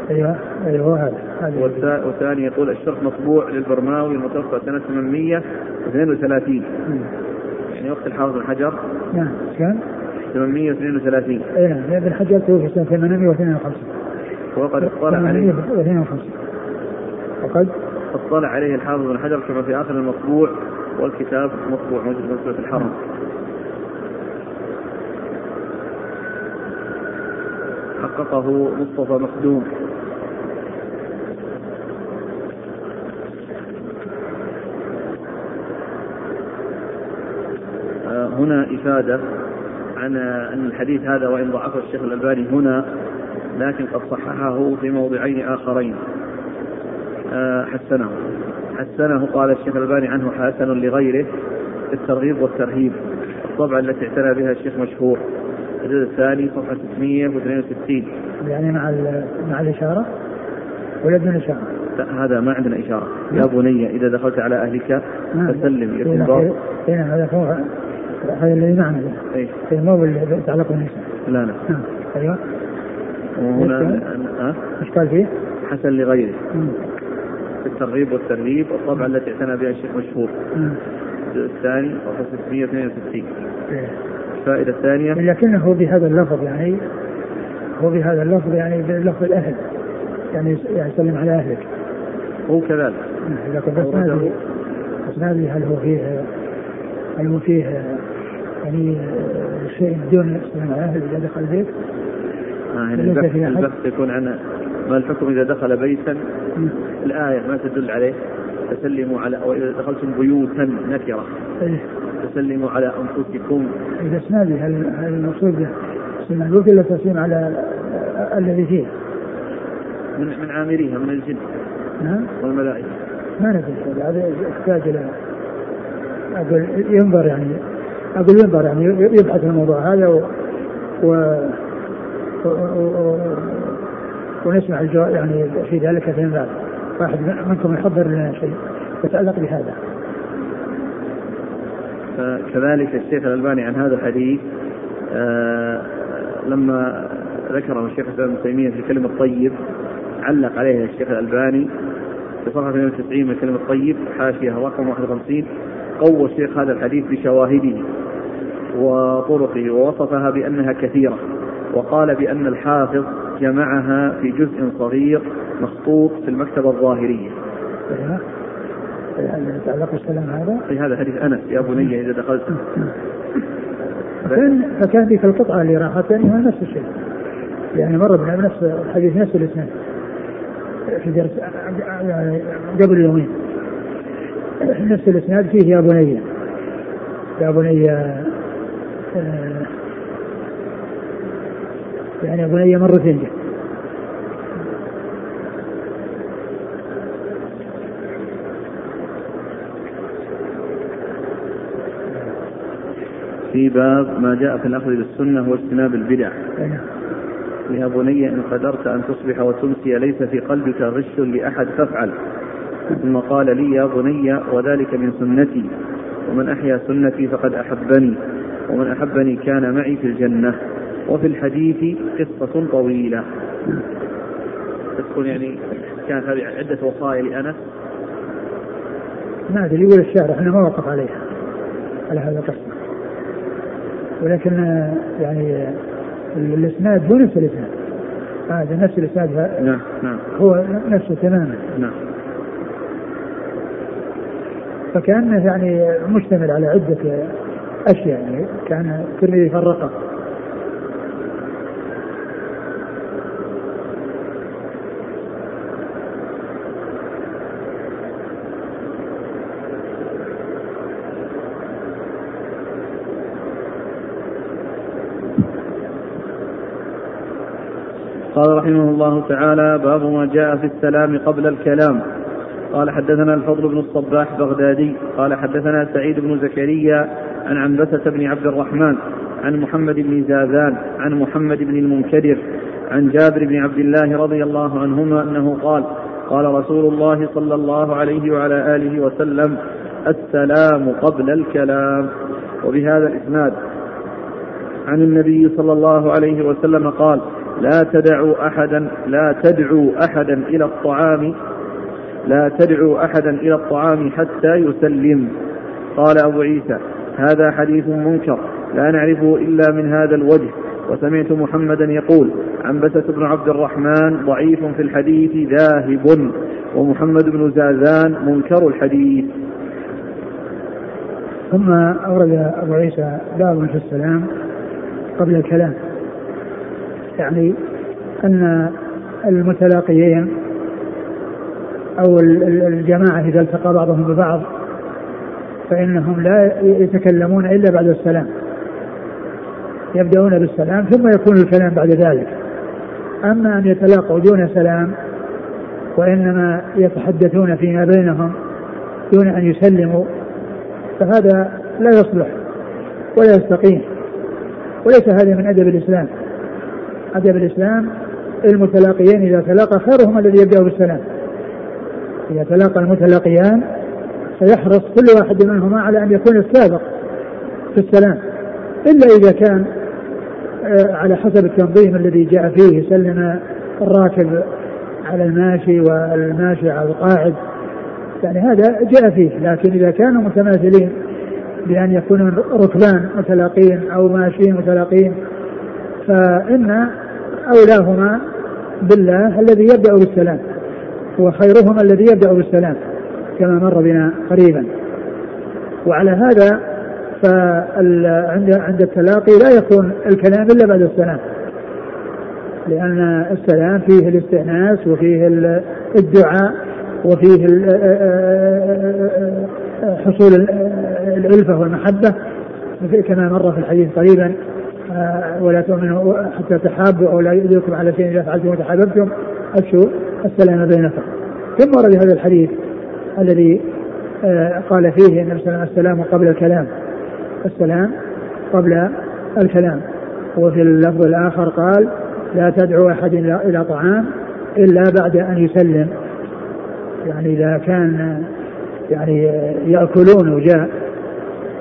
ايوه ايوه هذا. والثاني يقول الشرح مطبوع للبرماوي المتوفى سنه ثمانمائة واثنين وثلاثين، يعني وقت الحافظ بن حجر. نعم كان ثمانمائة واثنين وثلاثين. ايوه ابن حجر توفي سنه ثمانمائة واثنين وخمسين. وقد اطلع عليه وقد اطلع عليه الحافظ بن حجر كما في اخر المطبوع، والكتاب مطبوع موجود في مكتبة الحرم. حققه مصطفى مخدوم. هنا إفادة عن أن الحديث هذا وإن ضعفه الشيخ الألباني هنا، لكن قد صححه في موضعين آخرين حسنه حسنه قال الشيخ الألباني عنه حسن لغيره في الترغيب والترهيب، الطبعة التي اعتنى بها الشيخ مشهور، الجزء الثاني صفحة ستمائة واثنين وستين. يعني مع مع الإشارة ولا بدون إشارة؟ لا هذا ما عندنا إشارة. يا بني إذا دخلت على أهلك فسلم يرتضى. هذا هو هذا اللي معناه. إيه الموضوع اللي تعلق بالنساء. لا لا. أيوة. وهنا إيش قال فيه؟ حسن لغيره. مم. الترغيب والترهيب، الطبعة التي اعتنى بها الشيخ مشهور الثاني صفحة ستمائة واثنين وستين. الفائدة الثانية لكنه بهذا اللفظ، يعني هو بهذا اللفظ يعني بلفظ الأهل، يعني يسلم على أهلك هو كذلك. لكن بس نادي هل هو فيه هل هو فيه يعني شيء بدون يسلم على أهل إذا دخل البيت؟ آه البحث يكون عن ما الحكم إذا دخل بيتا، الآية ما تدل عليه تسلموا على، أو إذا دخلتم بيوتا نكرة تسلموا على أنفسكم. إذا سنادي هل هل المقصود سنة الوقت إلا تسليم على الذي فيها من من عامريها من الجن والملائكة؟ ما ندري، هذا يحتاج إلى أقول ينظر يعني أقول ينظر يعني يبحث الموضوع هذا و, و... و... و... ونسمع الجواب يعني في ذلك في المال. واحد منكم يحضر لنا شيء يتعلق بهذا. كذلك الشيخ الألباني عن هذا الحديث آه لما ذكره الشيخ ابن تيمية في كلمة طيب، علق عليه الشيخ الألباني في صفحة اثنين وتسعين من كلمة طيب حاشية رقم واحد وخمسين، قوى الشيخ هذا الحديث بشواهده وطرقه ووصفها بأنها كثيرة، وقال بأن الحافظ جمعها في جزء صغير مخطوط في المكتبة الظاهرية. هل تعلق السلام هذا؟ في هذا حديث أنس يا بني إذا دخلت. فكان ذيك القطعة اللي راحت هي نفس الشيء، يعني مرة بنا بنفس الحديث نفس الاثنين في درس قبل يومين، نفس الاسناد فيه يا بني يا بني آه يعني بني مرة ثانية. في باب ما جاء في الأخذ بالسنة واجتناب البدع. يا بني إن قدرت أن تصبح وتمسي ليس في قلبك غش لأحد فافعل. ثم قال لي يا بني وذلك من سنتي، ومن أحيا سنتي فقد أحبني، ومن أحبني كان معي في الجنة. وفي الحديث قصة طويلة تكون، يعني كانت هذه عدة وصايا لأنس. ما أدري يقول الشعر احنا ما وقف عليها على هذا القصة، ولكن يعني الاسناد هو نفس الاسناد، هذا نفس الاسناد نعم نعم هو نفسه تماما. نعم فكان يعني مشتمل على عدة أشياء، يعني كان كل يفرقه. قال رحمه الله تعالى: باب ما جاء في السلام قبل الكلام. قال حدثنا الفضل بن الصباح بغدادي قال حدثنا سعيد بن زكريا عن عنبسة بن عبد الرحمن عن محمد بن زازان عن محمد بن المنكدر عن جابر بن عبد الله رضي الله عنهما أنه قال: قال رسول الله صلى الله عليه وعلى آله وسلم: السلام قبل الكلام. وبهذا الإسناد عن النبي صلى الله عليه وسلم قال: لا تدعوا أحدا لا تدعوا أحدا إلى الطعام لا تدعوا أحدا إلى الطعام حتى يسلم. قال أبو عيسى: هذا حديث منكر لا نعرفه إلا من هذا الوجه. وسمعت محمدا يقول: عنبسة بن عبد الرحمن ضعيف في الحديث ذاهب، ومحمد بن زازان منكر الحديث. ثم أورد أبو عيسى باب في السلام قبل الكلام، يعني أن المتلاقيين أو الجماعة إذا التقى بعضهم ببعض فإنهم لا يتكلمون إلا بعد السلام، يبدأون بالسلام ثم يكون الكلام بعد ذلك. أما أن يتلاقوا دون سلام وإنما يتحدثون فيما بينهم دون أن يسلموا فهذا لا يصلح ولا يستقيم، وليس هذا من أدب الإسلام. أدب الإسلام المتلاقيين إذا تلاقى خيرهم الذي يبدأ بالسلام. إذا تلاقى المتلاقيان سيحرص كل واحد منهما على أن يكون السابق في السلام، إلا إذا كان على حسب التنظيم الذي جاء فيه سلم الراكب على الماشي والماشي على القاعد، يعني هذا جاء فيه. لكن إذا كانوا متماثلين بأن يكونوا ركبان متلاقين أو ماشيين متلاقين فإن أولاهما بالله الذي يبدأ بالسلام وخيرهما الذي يبدأ بالسلام كما مر بنا قريبا. وعلى هذا فعند التلاقي لا يكون الكلام إلا بعد السلام، لأن السلام فيه الاستئناس وفيه الدعاء وفيه حصول الألفة والمحبة كما مر في الحديث قريبا: ولا تؤمنوا حتى تحابوا، أو لا يؤذيكم على شيء إذا فعلتم وتحاببتم، أبشروا السلام بينكم. ثم ورد هذا الحديث الذي قال فيه أن السلام قبل الكلام، السلام قبل الكلام. وفي اللفظ الآخر قال: لا تدعو أحد إلى طعام إلا بعد أن يسلم، يعني إذا كان يعني يأكلون وجاء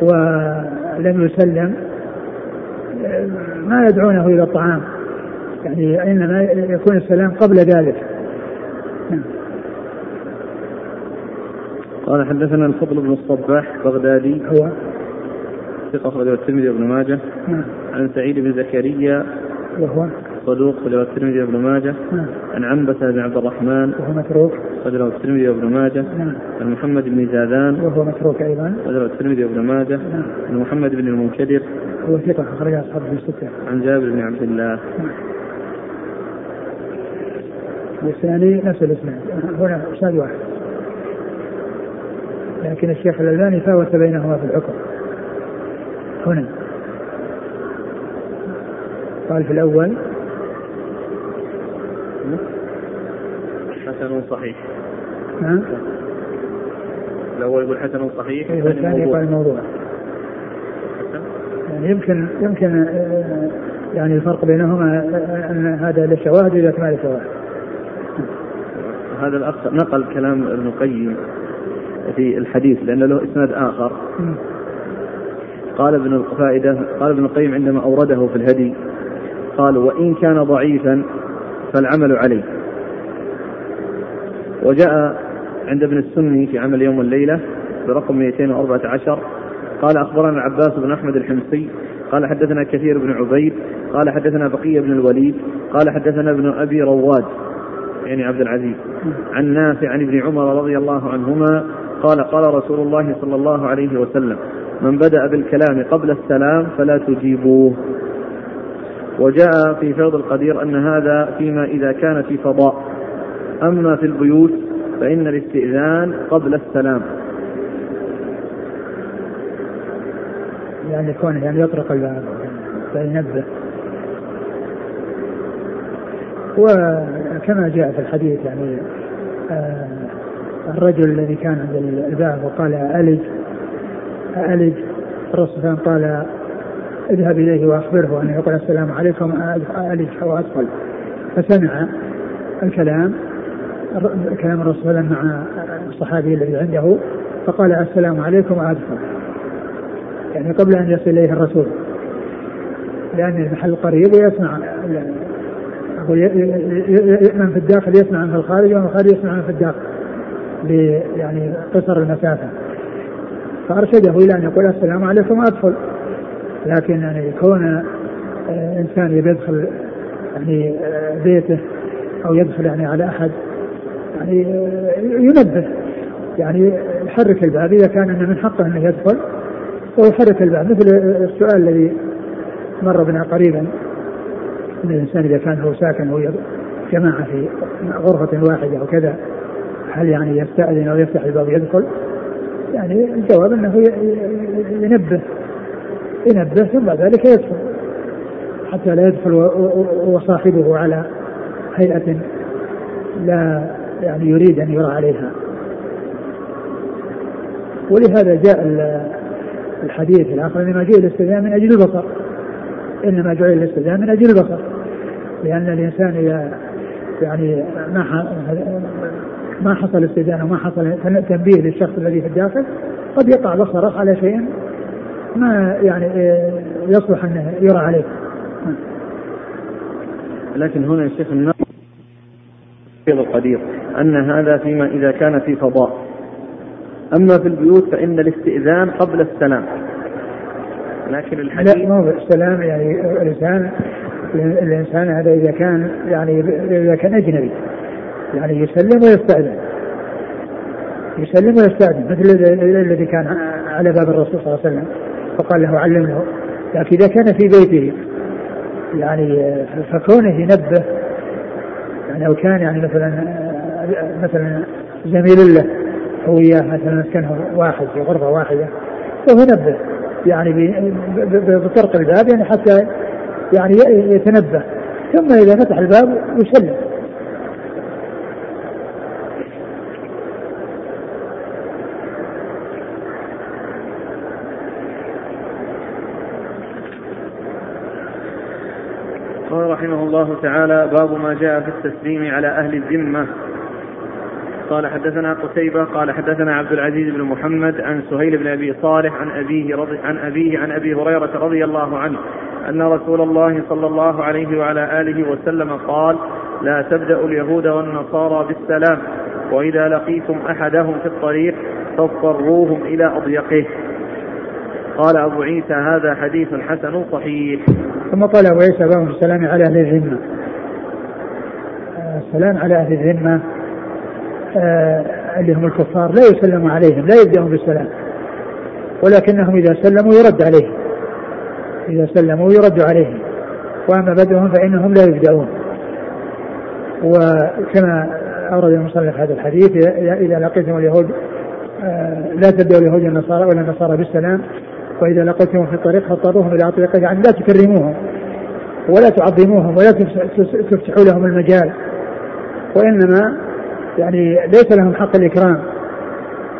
ولم يسلم ما يدعونه إلى الطعام، يعني إنما يكون السلام قبل ذلك. قال: حدثنا الفضل بن الصباح بغدادي هو ثقة أخرجه الترمذي وابن ماجه. عن سعيد بن زكريا وهو صدوق أخرجه الترمذي وابن ماجه. عن عنبسة بن عبد الرحمن وهو متروك أخرجه الترمذي وابن ماجه. عن محمد بن زادان وهو متروك أيضا أخرجه الترمذي وابن ماجه. عن محمد بن المنكدر وهو ثقة أخرجه أصحابه الستة. عن جابر بن عبد الله والثاني نفس الاسناد، هنا اسناد واحد، لكن الشيخ الألباني فاوت بينهما في الحكم. هنا قال في الأول حسن صحيح، ها؟ الأول يقول حسن صحيح، الثاني قال موضوع. يعني يمكن يمكن يعني الفرق بينهما أن هذا للشواهد إذا كان للشواهد. هذا الأخ نقل كلام ابن القيم في الحديث لأن له إسناد آخر. م. قال ابن القفائدة قال ابن القيم عندما أورده في الهدي قال: وإن كان ضعيفا فالعمل عليه. وجاء عند ابن السني في عمل يوم الليلة برقم مئتين وأربعة عشر قال: أخبرنا العباس بن أحمد الحمصي قال: حدثنا كثير بن عبيد قال: حدثنا بقية بن الوليد قال: حدثنا ابن أبي رواد يعني عبد العزيز عن نافع عن ابن عمر رضي الله عنهما قال: قال رسول الله صلى الله عليه وسلم: من بدأ بالكلام قبل السلام فلا تجيبوه. وجاء في فيض القدير أن هذا فيما إذا كان في فضاء، أما في البيوت فإن الاستئذان قبل السلام، يعني يكون يعني يطرق الباب فينبه. وكما جاء في الحديث يعني آه الرجل الذي كان عند الباب وقال: ألج ألج الرسول قال: اذهب إليه وأخبره أن يقول السلام عليكم ألج أو أدخل. فسمع الكلام كلام الرسول مع الصحابي الذي عنده فقال: السلام عليكم أدخل، يعني قبل أن يصل إليه الرسول. لأن المحل قريب ويسمع من في الداخل يسمع من في الخارج ومن الخارج يسمع من في الداخل يعني قصر المسافة. فأرشده إلى أن يقول السلام عليكم أدخل. لكن يعني كون إنسان يدخل يعني بيته أو يدخل يعني على أحد يعني ينبه يعني يحرك الباب إذا كان إنه من حقه أن يدخل ويحرك الباب مثل السؤال الذي مر بنا قريبا أن الإنسان إذا كان هو ساكن هو جماعة في غرفة واحدة أو كذا هل يعني يستأذن أو يفتح الباب ويدخل؟ يعني الجواب أنه ينبه ينبه ثم ذلك يدخل حتى لا يدخل وصاحبه على هيئة لا يعني يريد أن يرى عليها. ولهذا جاء الحديث الآخر إنما جاء الاستئذان من أجل البصر إنما جاء الاستئذان من أجل البصر لأن الإنسان إذا يعني ما حصل استئذان وما حصل تنبيه للشخص الذي في الداخل قد يقع بصره على شيء ما يعني يصلح أن يرى عليه. لكن هنا الشيخ النووي القدير أن هذا فيما إذا كان في فضاء، أما في البيوت فإن الاستئذان قبل السلام. لكن الحديث لا مو السلام يعني الإنسان الإنسان هذا إذا كان يعني إذا كان أجنبي يعني يسلم ويستأذن يسلم ويستأذن مثل الذي كان على باب الرسول صلى الله عليه وسلم فقال له علمه. لكن إذا كان في بيته يعني فكونه ينبه يعني أو كان يعني مثلا مثلا زميل له هو مثلا مسكنه واحد في غرفة واحدة فهو ينبه يعني بطرق الباب يعني حتى يعني يتنبه ثم إذا فتح الباب يسلم. قال رحمه الله تعالى باب ما جاء في التسليم على أهل الذمة. قال حدثنا قتيبة قال حدثنا عبد العزيز بن محمد عن سهيل بن أبي صالح عن أبيه رضي عن أبيه عن أبي هريرة رضي الله عنه أن رسول الله صلى الله عليه وعلى آله وسلم قال لا تبدأوا اليهود والنصارى بالسلام وإذا لقيتم أحدهم في الطريق فاضطروهم إلى أضيقه. قال أبو عيسى هذا حديث حسن صحيح. ثم قال أبو عيسى باب السلام على أهل الذمة. السلام على أهل الذمة اللي هم الكفار لا يسلم عليهم لا يبدأهم بالسلام ولكنهم إذا سلموا يرد عليهم إذا سلموا يرد عليهم وأما بدأهم فإنهم لا يبدأون. وكما أورد المصنف هذا الحديث إذا لقيتم اليهود لا تبدأوا اليهود والنصارى ولا النصارى بالسلام وإذا لقيتمهم في الطريق فاضطروهم إلى أضيقه يعني لا تكرموهم ولا تعظموهم ولا تفتحوا لهم المجال وإنما يعني ليس لهم حق الإكرام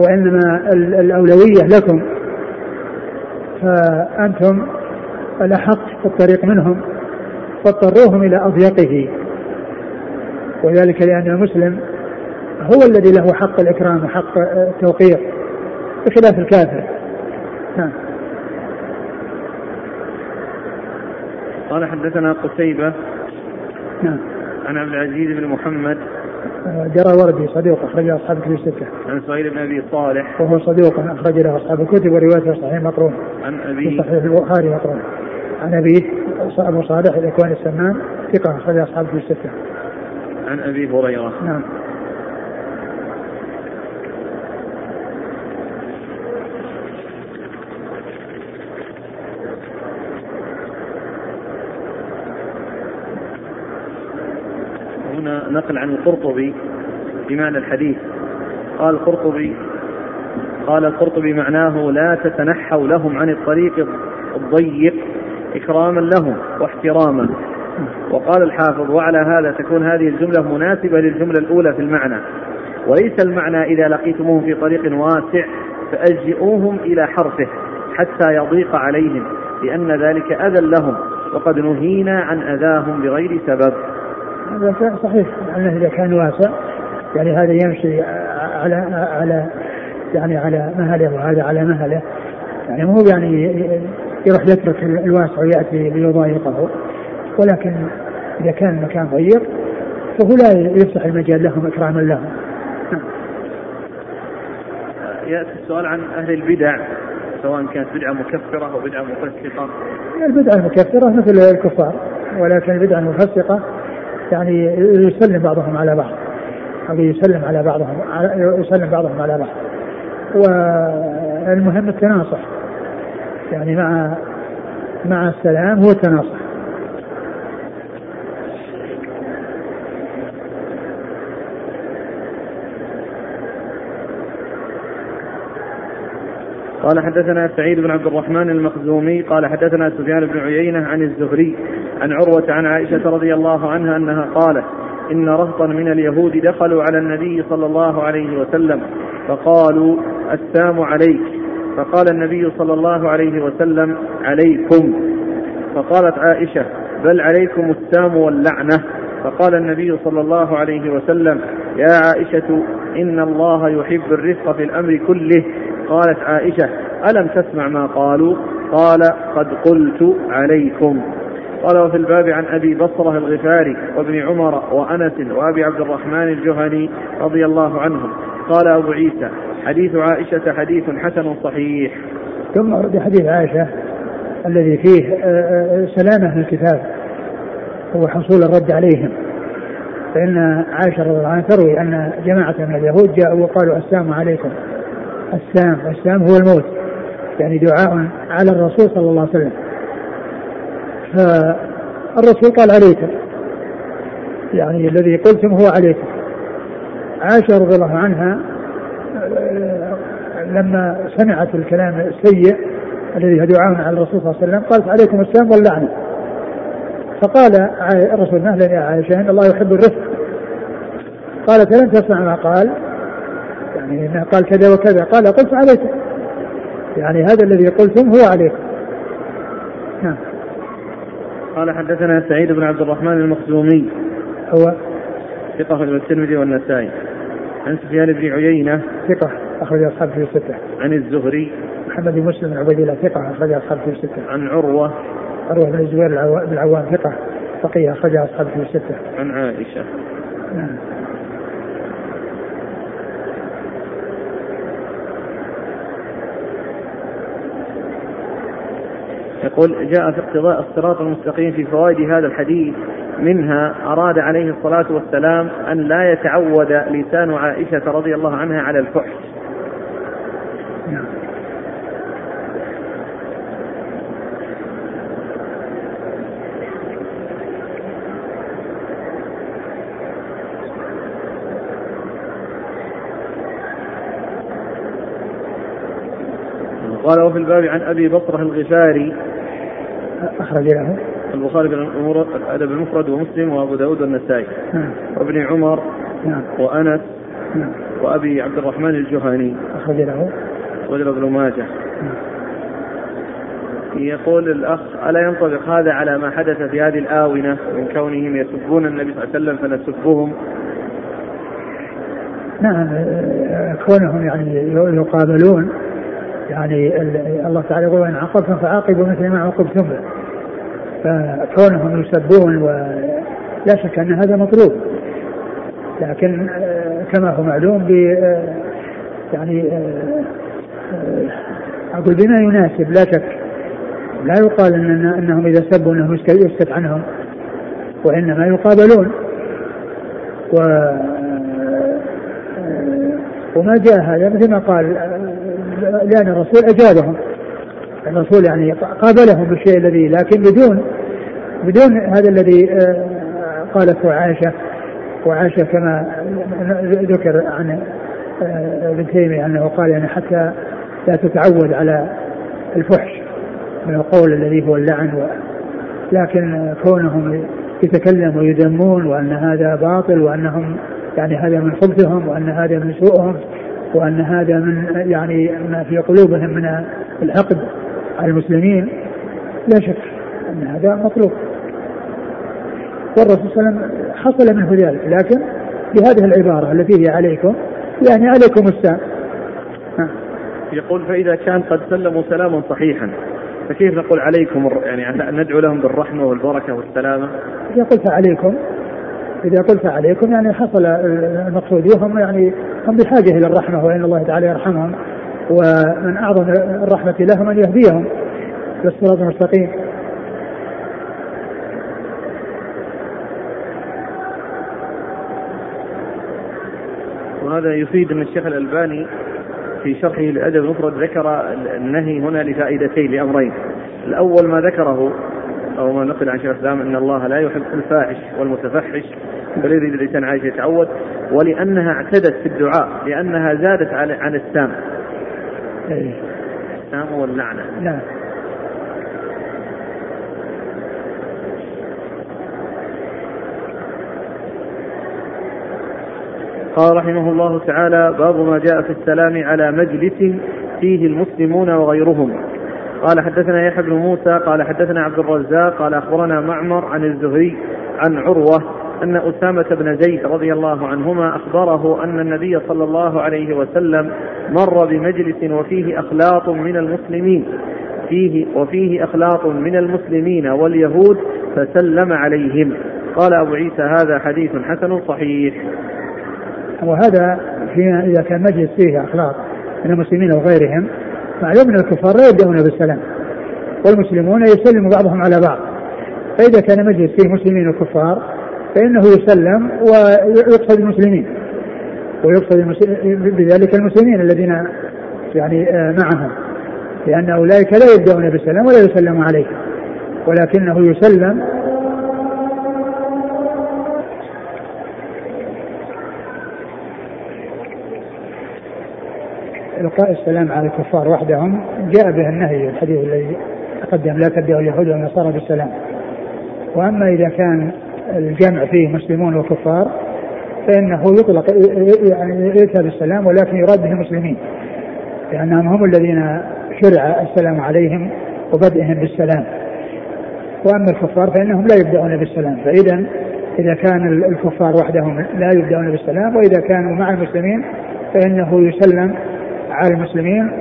وإنما الأولوية لكم فأنتم الأحق في الطريق منهم فاضطروهم إلى أضيقه وذلك لأن المسلم هو الذي له حق الإكرام وحق التوقير بخلاف الكافر. ها. قال حدثنا قتيبة عن عبد العزيز بن محمد جرى وردي صديق أخرج له أصحاب الكتب الستة عن سويد بن أبي صالح وهو صديق أخرج له أصحاب الكتب وروايته صحيح مقرون عن أبي صحيح البخاري مقرون عن أبي أبو صالح الأكوان السمان ثقة أخرج له أصحاب الكتب الستة عن أبي هريرة. نعم. نقل عن القرطبي بمعنى الحديث. قال القرطبي قال القرطبي معناه لا تتنحوا لهم عن الطريق الضيق إكراما لهم واحتراما. وقال الحافظ وعلى هذا تكون هذه الجملة مناسبة للجملة الأولى في المعنى وليس المعنى إذا لقيتموهم في طريق واسع فأجئوهم إلى حرفه حتى يضيق عليهم لأن ذلك أذى لهم وقد نهينا عن أذاهم بغير سبب. هذا صحيح أنه إذا كان واسع يعني هذا يمشي على على يعني على مهله وهذا على مهله يعني مو يعني يروح يترك الواسع ويأتي ليضايقه، ولكن إذا كان المكان ضيق فهو لا يفتح المجال لهم إكراما لهم. يأتي السؤال عن أهل البدع، سواء كانت بدعة مكفرة أو بدعة مفسقة. البدعة المكفرة مثل الكفار، ولكن البدعة المفسقة يعني يسلم بعضهم على بعض، أو يسلم على بعضهم يسلم بعضهم على بعض. والمهم التناصح، يعني مع مع السلام هو التناصح. قال حدثنا سعيد بن عبد الرحمن المخزومي قال حدثنا سفيان بن عيينة عن الزهري عن عروة عن عائشة رضي الله عنها أنها قالت إن رهطا من اليهود دخلوا على النبي صلى الله عليه وسلم فقالوا السلام عليك، فقال النبي صلى الله عليه وسلم عليكم، فقالت عائشة بل عليكم السلام واللعنة، فقال النبي صلى الله عليه وسلم يا عائشة إن الله يحب الرفق في الأمر كله، قالت عائشة ألم تسمع ما قالوا، قال قد قلت عليكم. قال وفي الباب عن أبي بصرة الغفاري وابن عمر وأنس وأبي عبد الرحمن الجهني رضي الله عنهم. قال أبو عيسى حديث عائشة حديث حسن صحيح. ثم أرد حديث عائشة الذي فيه سلامة أهل الكتاب وحصول الرد عليهم، فإن عائشة رضي الله عنها تروي أن جماعة من اليهود جاءوا وقالوا السلام عليكم، السلام السلام هو الموت، يعني دعاء على الرسول صلى الله عليه وسلم، فالرسول قال عليكم، يعني الذي قلتم هو عليكم. عائشة رضي الله عنها لما سمعت الكلام السيء الذي دعاء على الرسول صلى الله عليه وسلم قالت عليكم السلام واللعنة، فقال الرسول مهلا يا عائشة إن الله يحب الرفق، قالت لم تسمع ما قال، يعني إنه قال كذا وكذا، قال قلت عليكم، يعني هذا الذي قلتم هو عليكم. نعم. قال حدثنا سعيد بن عبد الرحمن المخزومي هو ثقة أخرج الترمذي والنسائي، عن سفيان بن عيينة ثقة أخرج أصحاب في الستة، عن الزهري محمد بن مسلم عبيد الله ثقة أخرج أصحاب في الستة، عن عروة عروة بن الزبير بن العوام ثقة فقيه أخرج أصحاب في الستة، عن عائشة. نعم. يقول جاء في اقتضاء الصراط المستقيم في فوائد هذا الحديث، منها أراد عليه الصلاة والسلام أن لا يتعود لسان عائشة رضي الله عنها على الفحش. قال وفي الباب عن أبي بصرة الغفاري أخرج له البخاري الأدب المفرد ومسلم وأبو داود والنسائي، وابن عمر وأنس وأبي عبد الرحمن الجهني أخرج له ابن ماجة. يقول الأخ ألا ينطبق هذا على ما حدث في هذه الآونة من كونهم يسبون النبي صلى الله عليه وسلم فنسبهم؟ نعم، كونهم يعني يقابلون، يعني الله تعالى يقول إن عاقبتم فعاقبوا مثل ما عاقبتم به، فكونهم يسبون ولا شك أن هذا مطلوب، لكن كما هو معلوم ب يعني أقول بما يناسب لا شك، لا يقال أن أنهم إذا سبوا أنهم يسكت عنهم، وإنما يقابلون. و وما جاء هذا مثل ما قال، لأن الرسول أجابهم، الرسول يعني قابلهم بالشيء الذي، لكن بدون بدون هذا الذي قالته عائشة. وعائشة كما ذكر عن ابن تيمية أنه قال يعني حتى لا تتعود على الفحش من القول الذي هو اللعن، لكن كونهم يتكلموا ويذمون وأن هذا باطل، وأنهم يعني هذا من خبثهم، وأن هذا من سوءهم، وأن هذا من يعني ما في قلوبهم من العقد على المسلمين، لا شك أن هذا مطلوب، والرسول صلى الله عليه وسلم حصل منه ذلك، لكن بهذه العبارة التي هي عليكم، يعني عليكم السلام. يقول فإذا كان قد سلموا سلاما صحيحا فكيف نقول عليكم يعني ندعو لهم بالرحمة والبركة والسلامة؟ إذا قلت عليكم إذا قلت عليكم يعني حصل مقصودهم، يعني هم بحاجة إلى الرحمة، وإن الله تعالى يرحمهم، ومن أعظم الرحمة لهم أن يهديهم بالصراط المستقيم. وهذا يفيد أن الشيخ الألباني في شرحه لأدب المفرد ذكر النهي هنا لفائدتين لأمرين. الأول ما ذكره أو ما نقل عن شيخ الإسلام أن الله لا يحب الفاحش والمتفحش بل يريد الإنسان عايش يتعود، ولأنها اعتدت في الدعاء لأنها زادت عن السام. السام هو اللعنة. نعم. قال رحمه الله تعالى: باب ما جاء في السلام على مجلس فيه المسلمون وغيرهم. قال حدثنا يحيى بن موسى قال حدثنا عبد الرزاق قال أخبرنا معمر عن الزهري عن عروة أن أسامة بن زيد رضي الله عنهما أخبره أن النبي صلى الله عليه وسلم مر بمجلس وفيه أخلاط من المسلمين فيه وفيه أخلاط من المسلمين واليهود فسلم عليهم. قال أبو عيسى: هذا حديث حسن صحيح. وهذا إذا كان مجلس فيه أخلاق من المسلمين وغيرهم، معلوم أن الكفار لا يبدأون بالسلام والمسلمون يسلم بعضهم على بعض، فإذا كان مجلس فيه مسلمين وكفار فإنه يسلم ويقصد المسلمين، ويقصد بذلك المسلمين الذين يعني معهم، لأن أولئك لا يبدأون بالسلام ولا يسلم عليه، ولكنه يسلم إلقاء السلام على الكفار وحدهم. جاء به النهي الحديث الذي تقدم: لا تبدأ اليهود والنصارى بالسلام. وأما إذا كان الجمع فيه مسلمون وكفار فإنه يطلق يعني يؤتى بالسلام، ولكن يراد به المسلمين لأنهم هم الذين شرع السلام عليهم وبدئهم بالسلام. وأما الكفار فإنهم لا يبدأون بالسلام، فإذا إذا كان الكفار وحدهم لا يبدأون بالسلام، وإذا كانوا مع المسلمين فإنه يسلم على المسلمين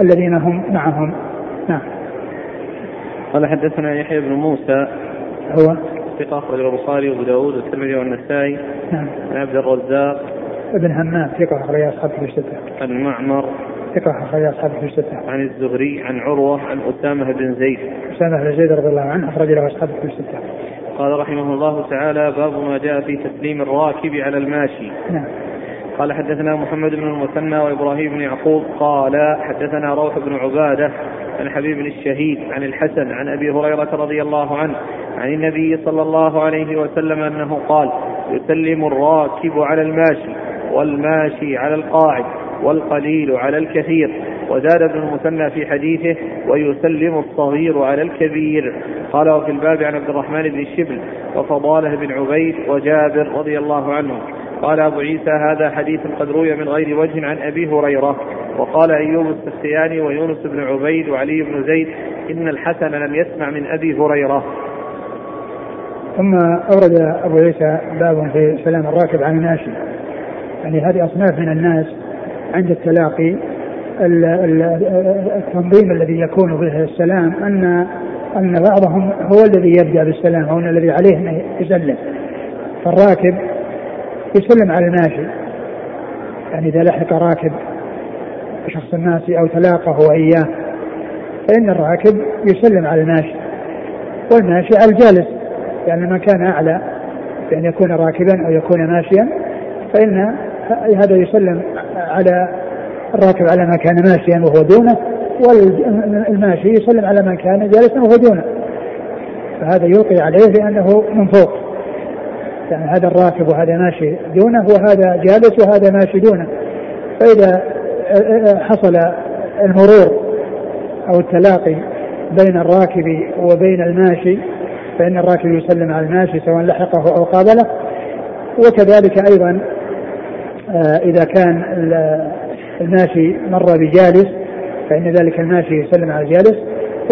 الذين هم معهم. نعم. قال حدثنا يحيى بن موسى هو ثقة أخرج البخاري وأبو داود والترمذي والنسائي. نعم. عبد الرزاق ابن همام ثقة أخرج أصحاب الستة. عن معمر ثقة أخرج أصحاب الستة. عن الزهري عن عروة عن أسامة بن زيد. أسامة بن زيد رضي الله عنه أخرج له أصحاب الستة. قال رحمه الله تعالى: باب ما جاء في تسليم الراكب على الماشي. نعم. قال حدثنا محمد بن المثنى وإبراهيم بن يعقوب قال حدثنا روح بن عبادة عن حبيب الشهيد عن الحسن عن أبي هريرة رضي الله عنه عن النبي صلى الله عليه وسلم أنه قال: يسلم الراكب على الماشي، والماشي على القاعد، والقليل على الكثير. وزاد ابن المثنى في حديثه: ويسلم الصغير على الكبير. قال وفي الباب عن عبد الرحمن بن الشبل وفضاله بن عبيد وجابر رضي الله عنه. قال أبو عيسى: هذا حديث قد روي من غير وجه عن أبي هريرة. وقال أيوب السختياني ويونس بن عبيد وعلي بن زيد: إن الحسن لم يسمع من أبي هريرة. ثم أورد أبو عيسى باب في سلام الراكب عن الناشي. يعني هذه أصناف من الناس عند التلاقي التنظيم الذي يكون به السلام أن أن بعضهم هو الذي يبدأ بالسلام، هو الذي عليه أن يسلم. فالراكب يسلم على الماشي، يعني إذا لحق راكب شخص ناسي أو تلاقه وإياه فإن الراكب يسلم على الماشي، والماشي على الجالس، يعني من كان أعلى بأن يكون راكبا أو يكون ماشيا فإن هذا يسلم على الراكب على ما كان ماشيا وهو دونه، والماشي يسلم على من كان جالسا وهو دونه، فهذا يلقي عليه لأنه من فوق، يعني هذا الراكب وهذا ماشي دونه، وهذا جالس وهذا ماشي دونه. فإذا حصل المرور أو التلاقي بين الراكب وبين الماشي فإن الراكب يسلم على الماشي سواء لحقه أو قابله. وكذلك أيضا إذا كان الماشي مر بجالس فإن ذلك الماشي يسلم على الجالس،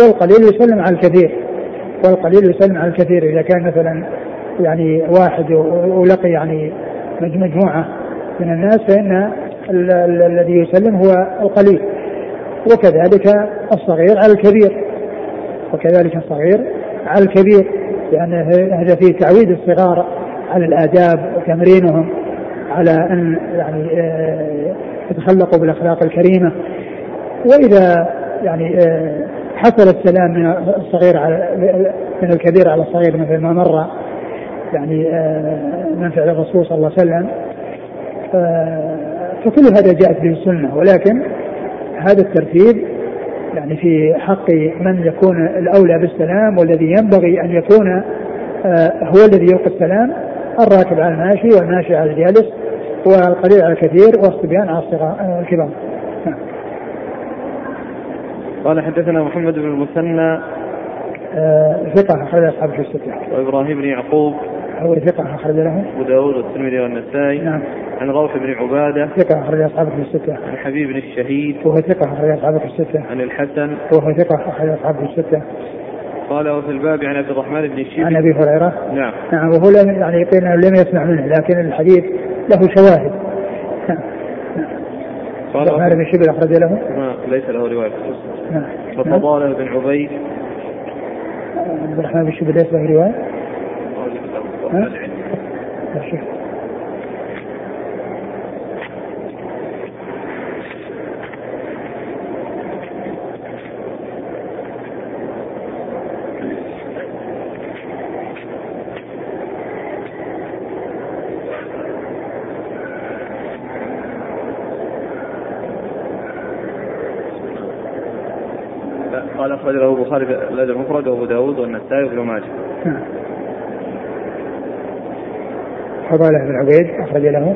والقليل يسلم على الكثير والقليل يسلم على الكثير إذا كان مثلا يعني واحد ولقي يعني مجموعة من الناس فإن الذي يسلم هو القليل، وكذلك الصغير على الكبير، وكذلك الصغير على الكبير، لأن هذا فيه تعويد الصغار على الآداب وتمرينهم على أن يعني يتخلقوا بالأخلاق الكريمة. وإذا يعني حصل السلام من الصغير على من الكبير على الصغير مثل ما مر يعني من فعل الرسول صلى الله عليه وسلم، فكل هذا جاءت به السنة. ولكن هذا الترتيب يعني في حق من يكون الأولى بالسلام، والذي ينبغي أن يكون هو الذي يلقي السلام، الراكب على الماشي والماشي على الجالس والقليل على الكثير والصبيان على الكبار. قال حدثنا محمد بن المثنى ثقة أخرج أصحاب في الستة، وإبراهيم بن يعقوب هو ثقة أخرج له أبو داود والترمذي والنسائي. نعم. عن روح بن عبادة ثقة أخرج أصحاب في الستة. عن حبيب بن الشهيد وهو ثقة أخرج أصحاب في الستة. عن الحسن وهو ثقة أخرج أصحاب في الستة. قال وفي الباب عن عبد الرحمن بن الشيبي عن أبي هريرة. نعم نعم وهو يعني قيل لم يسمع منه، لكن الحديث له شواهد. عبد الرحمن بن الشيبي أخرج له ليس له رواية. نعم. ففضاله بن عبيد عبد الرحمن بن الشيبي ليس له رواية. قال أخرج له البخاري في الأدب المفرد وأبو داود والنسائي وابن ماجة. فضاله بن عبيد أخرج له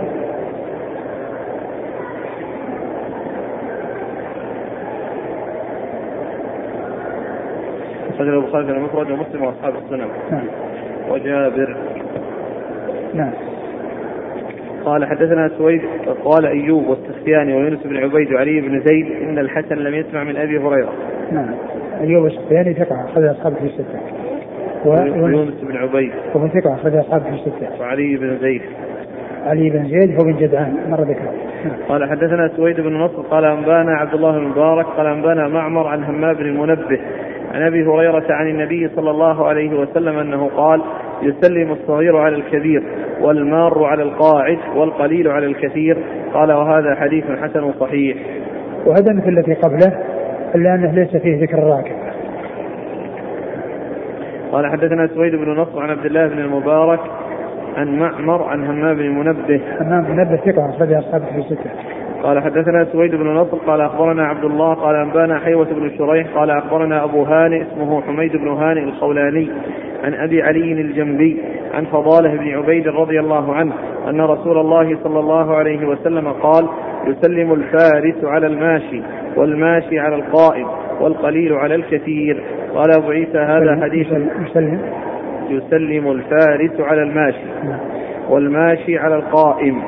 أخرج له البخاري في الأدب المفرد ومسلم وأصحاب السنن وجابر. نعم. قال حدثنا سويد قال أيوب والسختياني ويونس بن عبيد وعلي بن زيد إن الحسن لم يسمع من أبي هريرة. نعم. أيوب السختياني ثقة أخرج أصحابه في الستة. ويونس بن عبيد وهو ثقة أخرج أصحابه في الستة. وعلي بن زيد علي بن زيد هو بن جدعان مرة ذكره. قال حدثنا سويد بن نصر قال أنبانا عبد الله بن المبارك قال أنبانا معمر عن همام بن المنبه عن أبي هريرة عن النبي صلى الله عليه وسلم أنه قال يسلم الصغير على الكبير والمار على القاعد والقليل على الكثير. قال وهذا حديث حسن صحيح. وهذا مثل الذي قبله إلا أنه ليس فيه ذكر الراكب. قال حدثنا سويد بن نصر عن عبد الله بن المبارك عن معمر عن همام بن منبه همام بن منبه ثقة أخرج أصحابه في الستة. قال حدثنا سويد بن نصر قال أخبرنا عبد الله قال أنبانا حيوة بن شريح قال أخبرنا أبو هانئ اسمه حميد بن هانئ الخولاني عن أبي علي الجنبي عن فضاله بن عبيد رضي الله عنه أن رسول الله صلى الله عليه وسلم قال يسلم الفارس على الماشي والماشي على القائم والقليل على الكثير. قال أبو عيسى هذا حديث يسلم, يسلم الفارس على الماشي والماشي على القائم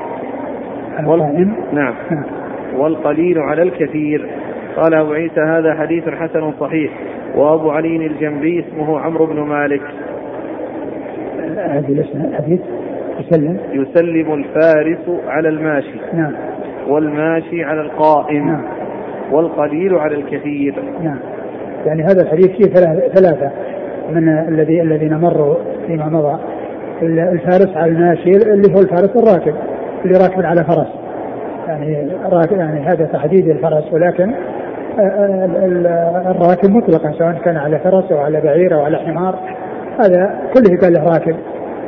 والقائم نعم والقليل على الكثير. قال أبو عيسى هذا حديث حسن صحيح. وأبو علي الجنبي اسمه عمرو بن مالك. هذه الحديث يسلم يسلم الفارس على الماشي نعم والماشي على القائم نعم والقليل على الكثير. نعم يعني هذا الحديث فيه ثلاثة من الذي الذين مروا فيما مضى. الفارس على الماشي اللي هو الفارس الراكب اللي راكب على فرس يعني راكب يعني هذا تحديد الفرس، ولكن الراكب مطلقا سواء كان على فرس أو على بعير أو على حمار هذا كله قال له راكب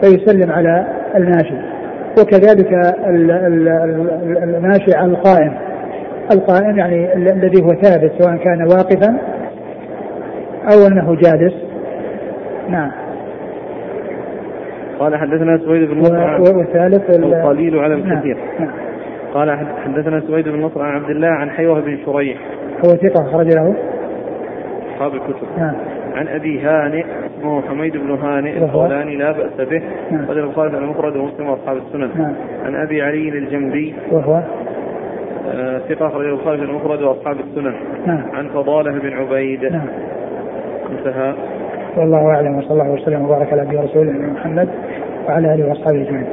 فيسلم على الماشي. وكذلك الماشي على القائم القائم يعني الذي هو ثابت سواء كان واقفا أو أنه جالس. نعم. قال حدثنا سويد بن نصر والثالث القليل على الكثير. نعم. قال حدثنا سويد بن نصر عن عبد الله عن حيوه بن شريح هو ثقة خرج له أصحاب الكتب. نعم. عن أبي هانئ اسمه حميد بن هانئ الخولاني لا بأس به. نعم. قال البخاري المفرد ومسلم وأصحاب السنن. نعم. عن أبي علي الجنبي وهو آه ثقة خرج البخاري المفرد وأصحاب السنن. نعم. عن فضاله بن عبيد. نعم. انتهى. والله أعلم وصلى الله وسلم وبارك على نبينا ورسولنا محمد وعلى آله وأصحابه أجمعين.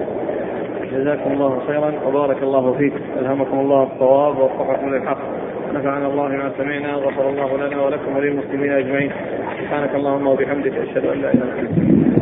جزاكم الله خيرا وبارك الله فيك. ألهمكم الله الصواب ووفقكم للحق. نفعنا الله بما سمعنا وغفر الله لنا ولكم وللمسلمين اجمعين. سبحانك اللهم وبحمدك اشهد ان لا اله الا انت.